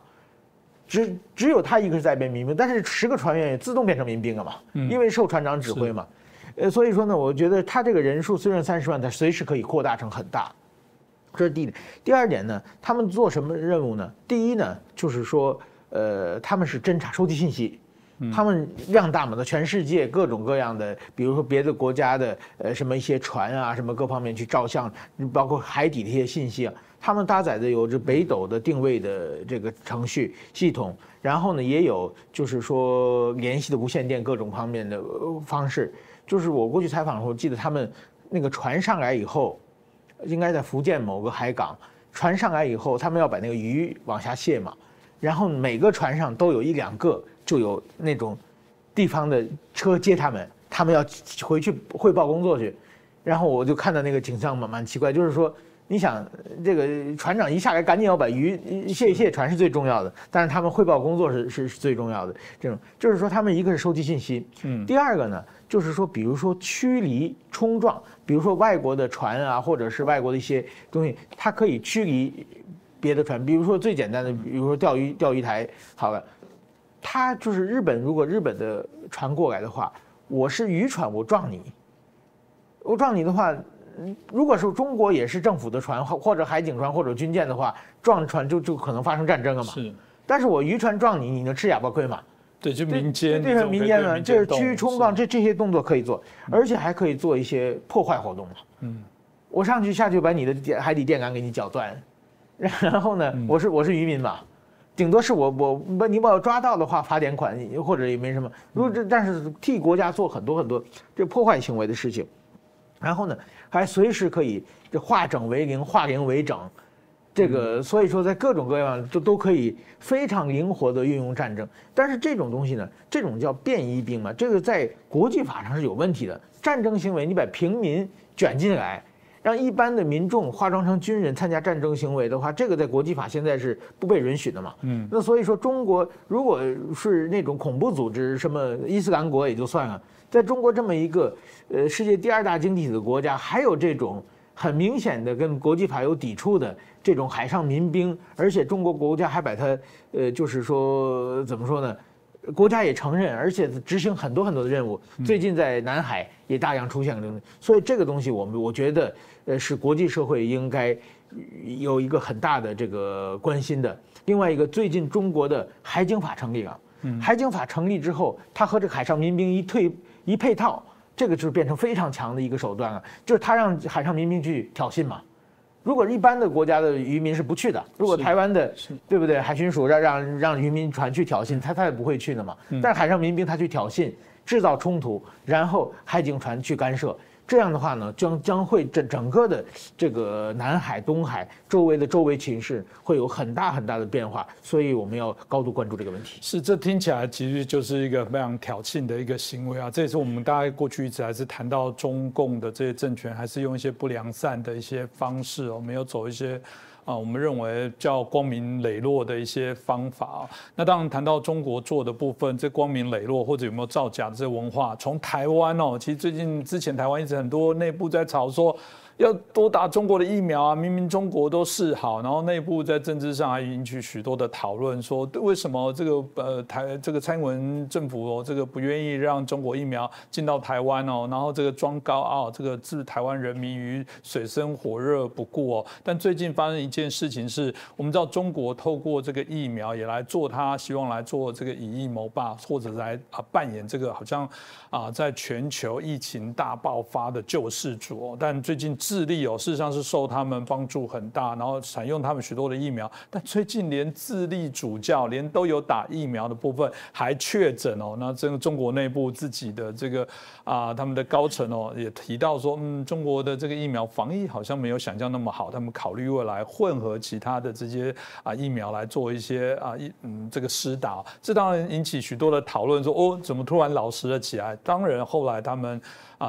只有他一个是在编民兵，但是10个船员也自动变成民兵了嘛，因为受船长指挥嘛。所以说呢，我觉得他这个人数虽然30万，他随时可以扩大成很大。这是第一点。第二点呢，他们做什么任务呢？第一呢，就是说，他们是侦查、收集信息，他们量大嘛，到全世界各种各样的，比如说别的国家的，什么一些船啊，什么各方面去照相，包括海底的一些信息啊，他们搭载的有这北斗的定位的这个程序系统，然后呢，也有就是说联系的无线电各种方面的方式。就是我过去采访的时候，记得他们那个船上来以后。应该在福建某个海港，船上来以后，他们要把那个鱼往下卸嘛，然后每个船上都有1-2个，就有那种地方的车接他们，他们要回去汇报工作去。然后我就看到那个景象蛮奇怪，就是说，你想这个船长一下来，赶紧要把鱼卸一卸，船是最重要的，但是他们汇报工作是最重要的。这种就是说，他们一个是收集信息，第二个呢。就是说，比如说驱离、冲撞，比如说外国的船啊，或者是外国的一些东西，它可以驱离别的船，比如说最简单的，比如说钓鱼台，好了，他就是日本，如果日本的船过来的话，我是渔船，我撞你，我撞你的话，如果是中国也是政府的船或者海警船或者军舰的话，撞船就可能发生战争了嘛。是，但是我渔船撞你，你能吃哑巴亏吗？ 对，就民间，对民间呢，就是区域冲撞，这些动作可以做，而且还可以做一些破坏活动嘛。嗯，我上去下去把你的海底电缆给你绞断，然后呢，我是渔民嘛，顶多是你把我抓到的话罚点款，或者也没什么。如果但是替国家做很多很多这破坏行为的事情，然后呢，还随时可以这化整为零，化零为整。 这个所以说，在各种各样都可以非常灵活地运用战争，但是这种东西呢，这种叫便衣兵嘛，这个在国际法上是有问题的。战争行为，你把平民卷进来，让一般的民众化妆成军人参加战争行为的话，这个在国际法现在是不被允许的嘛。嗯，那所以说，中国如果是那种恐怖组织，什么伊斯兰国也就算了，在中国这么一个世界第2大经济体的国家，还有这种。 很明显的跟国际法有抵触的这种海上民兵，而且中国国家还把它，就是说怎么说呢？国家也承认，而且执行很多很多的任务。最近在南海也大量出现了，所以这个东西我觉得，是国际社会应该有一个很大的这个关心的。另外一个，最近中国的海警法成立了，海警法成立之后，它和这个海上民兵一配套。 这个就是变成非常强的一个手段了，就是他让海上民兵去挑衅嘛。如果一般的国家的渔民是不去的，如果台湾的对不对海巡署让渔民船去挑衅，他也不会去的嘛。但是海上民兵他去挑衅，制造冲突，然后海警船去干涉，这样的话呢，将会整个的这个南海、东海周围情势会有很大很大的变化，所以我们要高度关注这个问题。是，这听起来其实就是一个非常挑衅的一个行为啊！这也是我们大概过去一直还是谈到中共的这些政权，还是用一些不良善的一些方式哦，没有走一些。 啊，我们认为叫光明磊落的一些方法啊。那当然谈到中国做的部分，这光明磊落或者有没有造假这些文化，从台湾哦，其实最近之前台湾一直很多内部在吵说要多打中国的疫苗啊，明明中国都示好，然后内部在政治上还引起许多的讨论，说为什么这个蔡英文政府哦，这个不愿意让中国疫苗进到台湾哦，然后这个装高傲，这个置台湾人民于水深火热不顾哦。但最近发生一件事情是，我们知道中国透过这个疫苗也来做它，希望来做这个以疫谋霸，或者来扮演这个好像啊在全球疫情大爆发的救世主哦。但最近智利哦，事实上是受他们帮助很大，然后采用他们许多的疫苗，但最近连智利主教连都有打疫苗的部分还确诊哦。那这个中国内部自己的这个啊他们的高层哦也提到说，中国的这个疫苗防疫好像没有想象那么好，他们考虑未来。 混合其他的这些疫苗来做一些这个施打，这当然引起许多的讨论，说哦怎么突然老实了起来？当然后来他们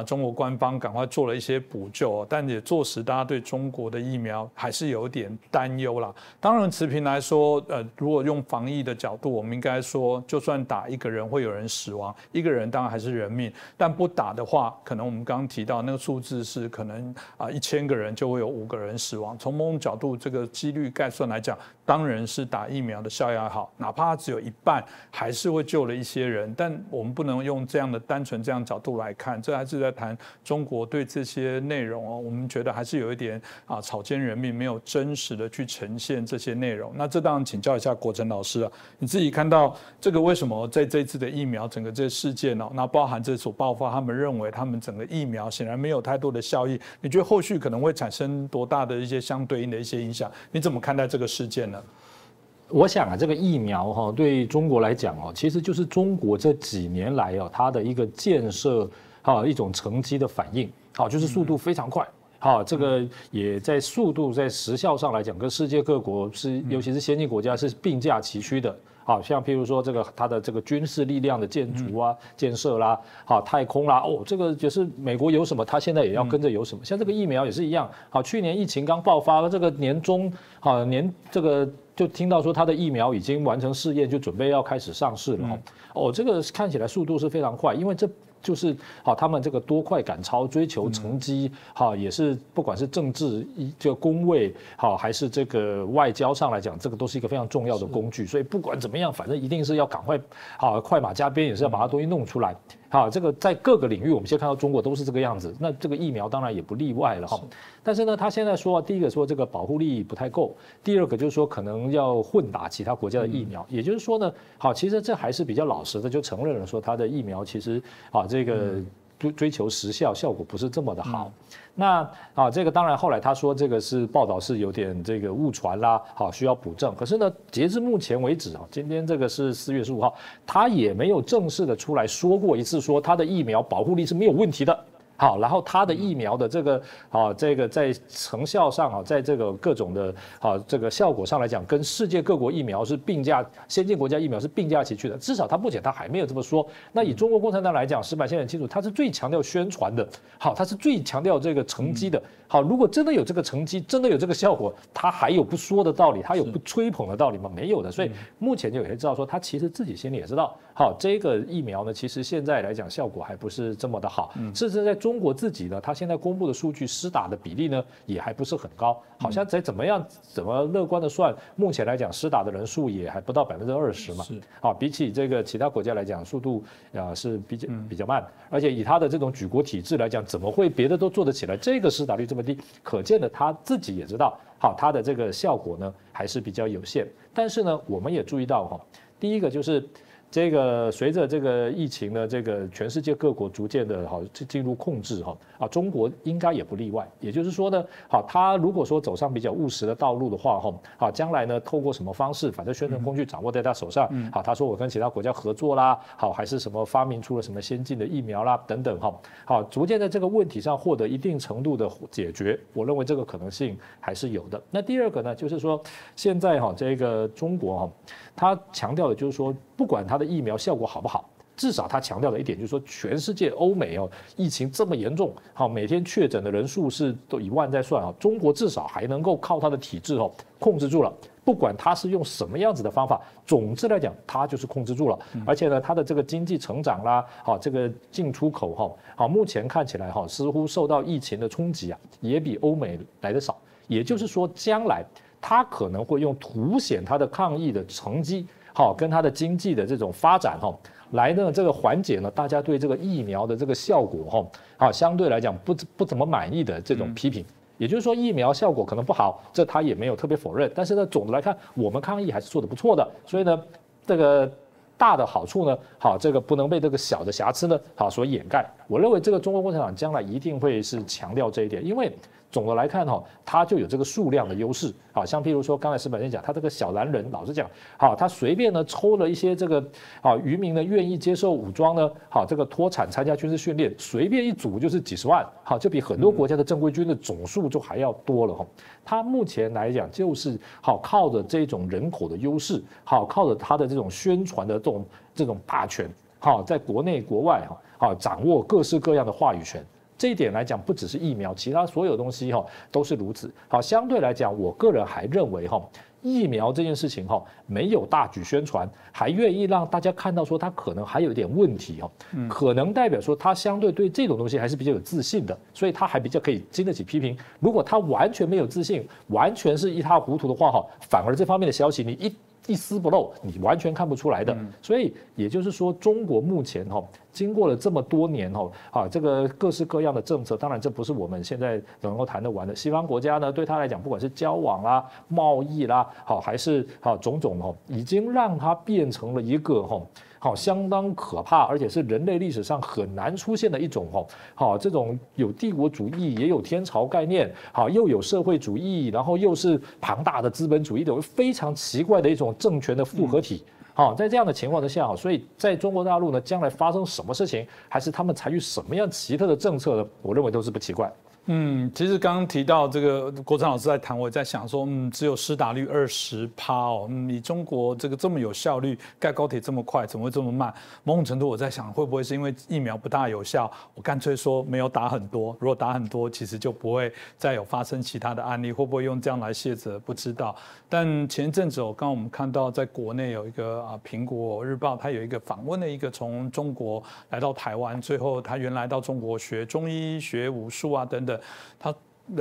中国官方赶快做了一些补救，但也坐实大家对中国的疫苗还是有点担忧啦。当然持平来说，如果用防疫的角度，我们应该说，就算打一个人会有人死亡，一个人当然还是人命，但不打的话，可能我们刚刚提到那个数字是可能1000个人就会有5个人死亡。从某种角度， 这个几率概算来讲，当然是打疫苗的效益好，哪怕只有1半，还是会救了一些人。但我们不能用这样的单纯这样角度来看，这还是在谈中国对这些内容哦，我们觉得还是有一点草菅人命，没有真实的去呈现这些内容。那这当然请教一下国成老师啊，你自己看到这个为什么在这一次的疫苗整个这事件哦，那包含这所爆发，他们认为他们整个疫苗显然没有太多的效益，你觉得后续可能会产生多大的一些相对应的一些影响？ 你怎么看待这个事件呢？我想啊，这个疫苗哈，对中国来讲哦，其实就是中国这几年来哦，它的一个建设啊，一种成绩的反应，好，就是速度非常快。 好，这个也在速度、在时效上来讲，跟世界各国是，尤其是先进国家是并驾齐驱的。好，像譬如说这个它的这个军事力量的建筑啊、建设啦，好太空啦，哦，这个也是美国有什么，它现在也要跟着有什么。像这个疫苗也是一样。好，去年疫情刚爆发了，这个年中好年这个就听到说它的疫苗已经完成试验，就准备要开始上市了。哦，这个看起来速度是非常快，因为这。就是好，他们这个多快赶超、追求成绩，好也是不管是政治这个工位好，还是这个外交上来讲，这个都是一个非常重要的工具。所以不管怎么样，反正一定是要赶快好，快马加鞭也是要把它东西弄出来。好，这个在各个领域，我们先看到中国都是这个样子。那这个疫苗当然也不例外了哈。但是呢，他现在说，第一个说这个保护力不太够，第二个就是说可能要混打其他国家的疫苗。也就是说呢，好，其实这还是比较老实的，就承认了说他的疫苗其实啊这个追求时效效果不是这么的好。那啊，这个当然后来他说这个是报道是有点这个误传啦，好需要补正。可是呢，截至目前为止啊，今天这个是4月15号，他也没有正式的出来说过一次说他的疫苗保护力是没有问题的。好，然后他的疫苗的这个啊，这个在成效上啊，在这个各种的啊这个效果上来讲，跟世界各国疫苗是并驾，先进国家疫苗是并驾齐驱的。至少他目前他还没有这么说。那以中国共产党来讲，矢板先生很清楚，他是最强调宣传的，好，他是最强调这个成绩的。好，如果真的有这个成绩，真的有这个效果，他还有不说的道理，他有不吹捧的道理吗？没有的。所以目前就有人知道说，他其实自己心里也知道，好，这个疫苗呢，其实现在来讲效果还不是这么的好，甚至在中国自己呢，他现在公布的数据，施打的比例呢也还不是很高，好像在怎么样怎么乐观的算，目前来讲施打的人数也还不到20%嘛，啊，比起这个其他国家来讲，速度啊是比较慢，而且以他的这种举国体制来讲，怎么会别的都做得起来，这个施打率这么低？可见的他自己也知道，好，他的这个效果呢还是比较有限。但是呢，我们也注意到哈，第一个就是。这个随着这个疫情呢，这个全世界各国逐渐的好进入控制哈啊，中国应该也不例外。也就是说呢，好，他如果说走上比较务实的道路的话哈，好，将来呢透过什么方式，反正宣传工具掌握在他手上，好，他说我跟其他国家合作啦，好，还是什么发明出了什么先进的疫苗啦等等哈，好，逐渐在这个问题上获得一定程度的解决，我认为这个可能性还是有的。那第二个呢，就是说现在哈这个中国哈，他强调的就是说，不管他的疫苗效果好不好，至少他强调的一点就是说，全世界欧美哦，疫情这么严重，好，每天确诊的人数是都以万在算啊，中国至少还能够靠他的体制哦控制住了。不管他是用什么样子的方法，总之来讲，他就是控制住了。而且呢，他的这个经济成长啦，好，这个进出口哈，好，目前看起来哈，似乎受到疫情的冲击啊，也比欧美来得少。也就是说，将来他可能会用凸显他的抗疫的成绩。好，跟它的经济的这种发展哈，来呢这个缓解呢大家对这个疫苗的这个效果哈，啊相对来讲不怎么满意的这种批评。也就是说，疫苗效果可能不好，这他也没有特别否认。但是呢，总的来看，我们抗疫还是做得不错的。所以呢，这个大的好处呢，好，这个不能被这个小的瑕疵呢，好所掩盖。我认为这个中国共产党将来一定会是强调这一点，因为。总的来看哈，它就有这个数量的优势。好，像譬如说刚才矢板先生讲，他这个小蓝人，老实讲，好，他随便呢抽了一些这个啊渔民呢愿意接受武装呢，好这个脱产参加军事训练，随便一组就是几十万，好，就比很多国家的正规军的总数就还要多了哈。他目前来讲就是好靠着这种人口的优势，好靠着他的这种宣传的这种霸权，好在国内国外哈，好掌握各式各样的话语权。这一点来讲，不只是疫苗，其他所有东西哈都是如此。好，相对来讲，我个人还认为哈，疫苗这件事情哈，没有大举宣传，还愿意让大家看到说它可能还有一点问题哈，可能代表说它相对对这种东西还是比较有自信的，所以它还比较可以经得起批评。如果它完全没有自信，完全是一塌糊涂的话哈，反而这方面的消息你一丝不漏，你完全看不出来的。所以也就是说，中国目前哈，经过了这么多年哈，啊，这个各式各样的政策，当然这不是我们现在能够谈得完的。西方国家呢，对他来讲，不管是交往啦、贸易啦，好还是好种种哈，已经让它变成了一个哈。好，相当可怕，而且是人类历史上很难出现的一种哦，好，这种有帝国主义，也有天朝概念，好，又有社会主义，然后又是庞大的资本主义的非常奇怪的一种政权的复合体。好，在这样的情况之下，所以在中国大陆呢，将来发生什么事情，还是他们采取什么样奇特的政策呢？我认为都是不奇怪。嗯，其实刚刚提到这个国昌老师在谈，我也在想说，只有施打率20%哦，你中国这个这么有效率，盖高铁这么快，怎么会这么慢？某种程度我在想，会不会是因为疫苗不大有效，我干脆说没有打很多。如果打很多，其实就不会再有发生其他的案例。会不会用这样来卸责？不知道。但前一阵子刚刚我们看到，在国内有一个苹果日报，它有一个访问的一个从中国来到台湾，最后他原来到中国学中医、学武术啊等等。他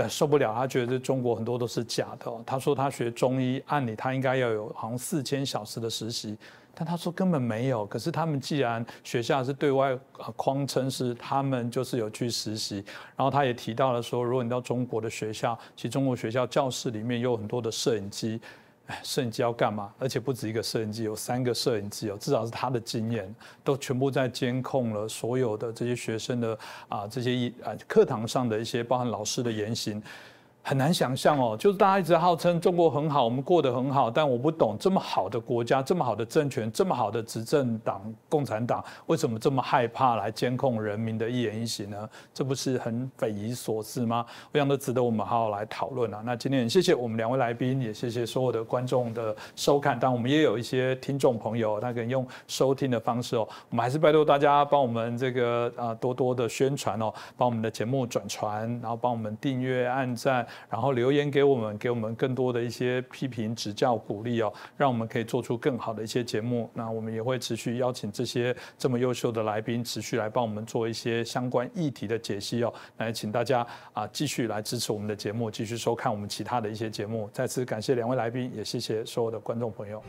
受不了，他觉得中国很多都是假的。他说他学中医，按理他应该要有好像4000小时的实习，但他说根本没有。可是他们既然学校是对外匡称是他们就是有去实习，然后他也提到了说，如果你到中国的学校，其实中国学校教室里面有很多的摄影机。摄影机要干嘛？而且不止一个摄影机，有3个摄影机哦。至少是他的经验，都全部在监控了所有的这些学生的这些课堂上的一些，包含老师的言行。很难想象哦，就是大家一直号称中国很好，我们过得很好，但我不懂这么好的国家，这么好的政权，这么好的执政党共产党，为什么这么害怕来监控人民的一言一行呢？这不是很匪夷所思吗？我想都值得我们好好来讨论啊。那今天谢谢我们2位来宾，也谢谢所有的观众的收看，但我们也有一些听众朋友，他可能用收听的方式哦，我们还是拜托大家帮我们这个多多的宣传哦，帮我们的节目转传，然后帮我们订阅、按赞。然后留言给我们，给我们更多的一些批评、指教、鼓励哦，让我们可以做出更好的一些节目。那我们也会持续邀请这些这么优秀的来宾，持续来帮我们做一些相关议题的解析哦。来，请大家继续来支持我们的节目，继续收看我们其他的一些节目。再次感谢2位来宾，也谢谢所有的观众朋友。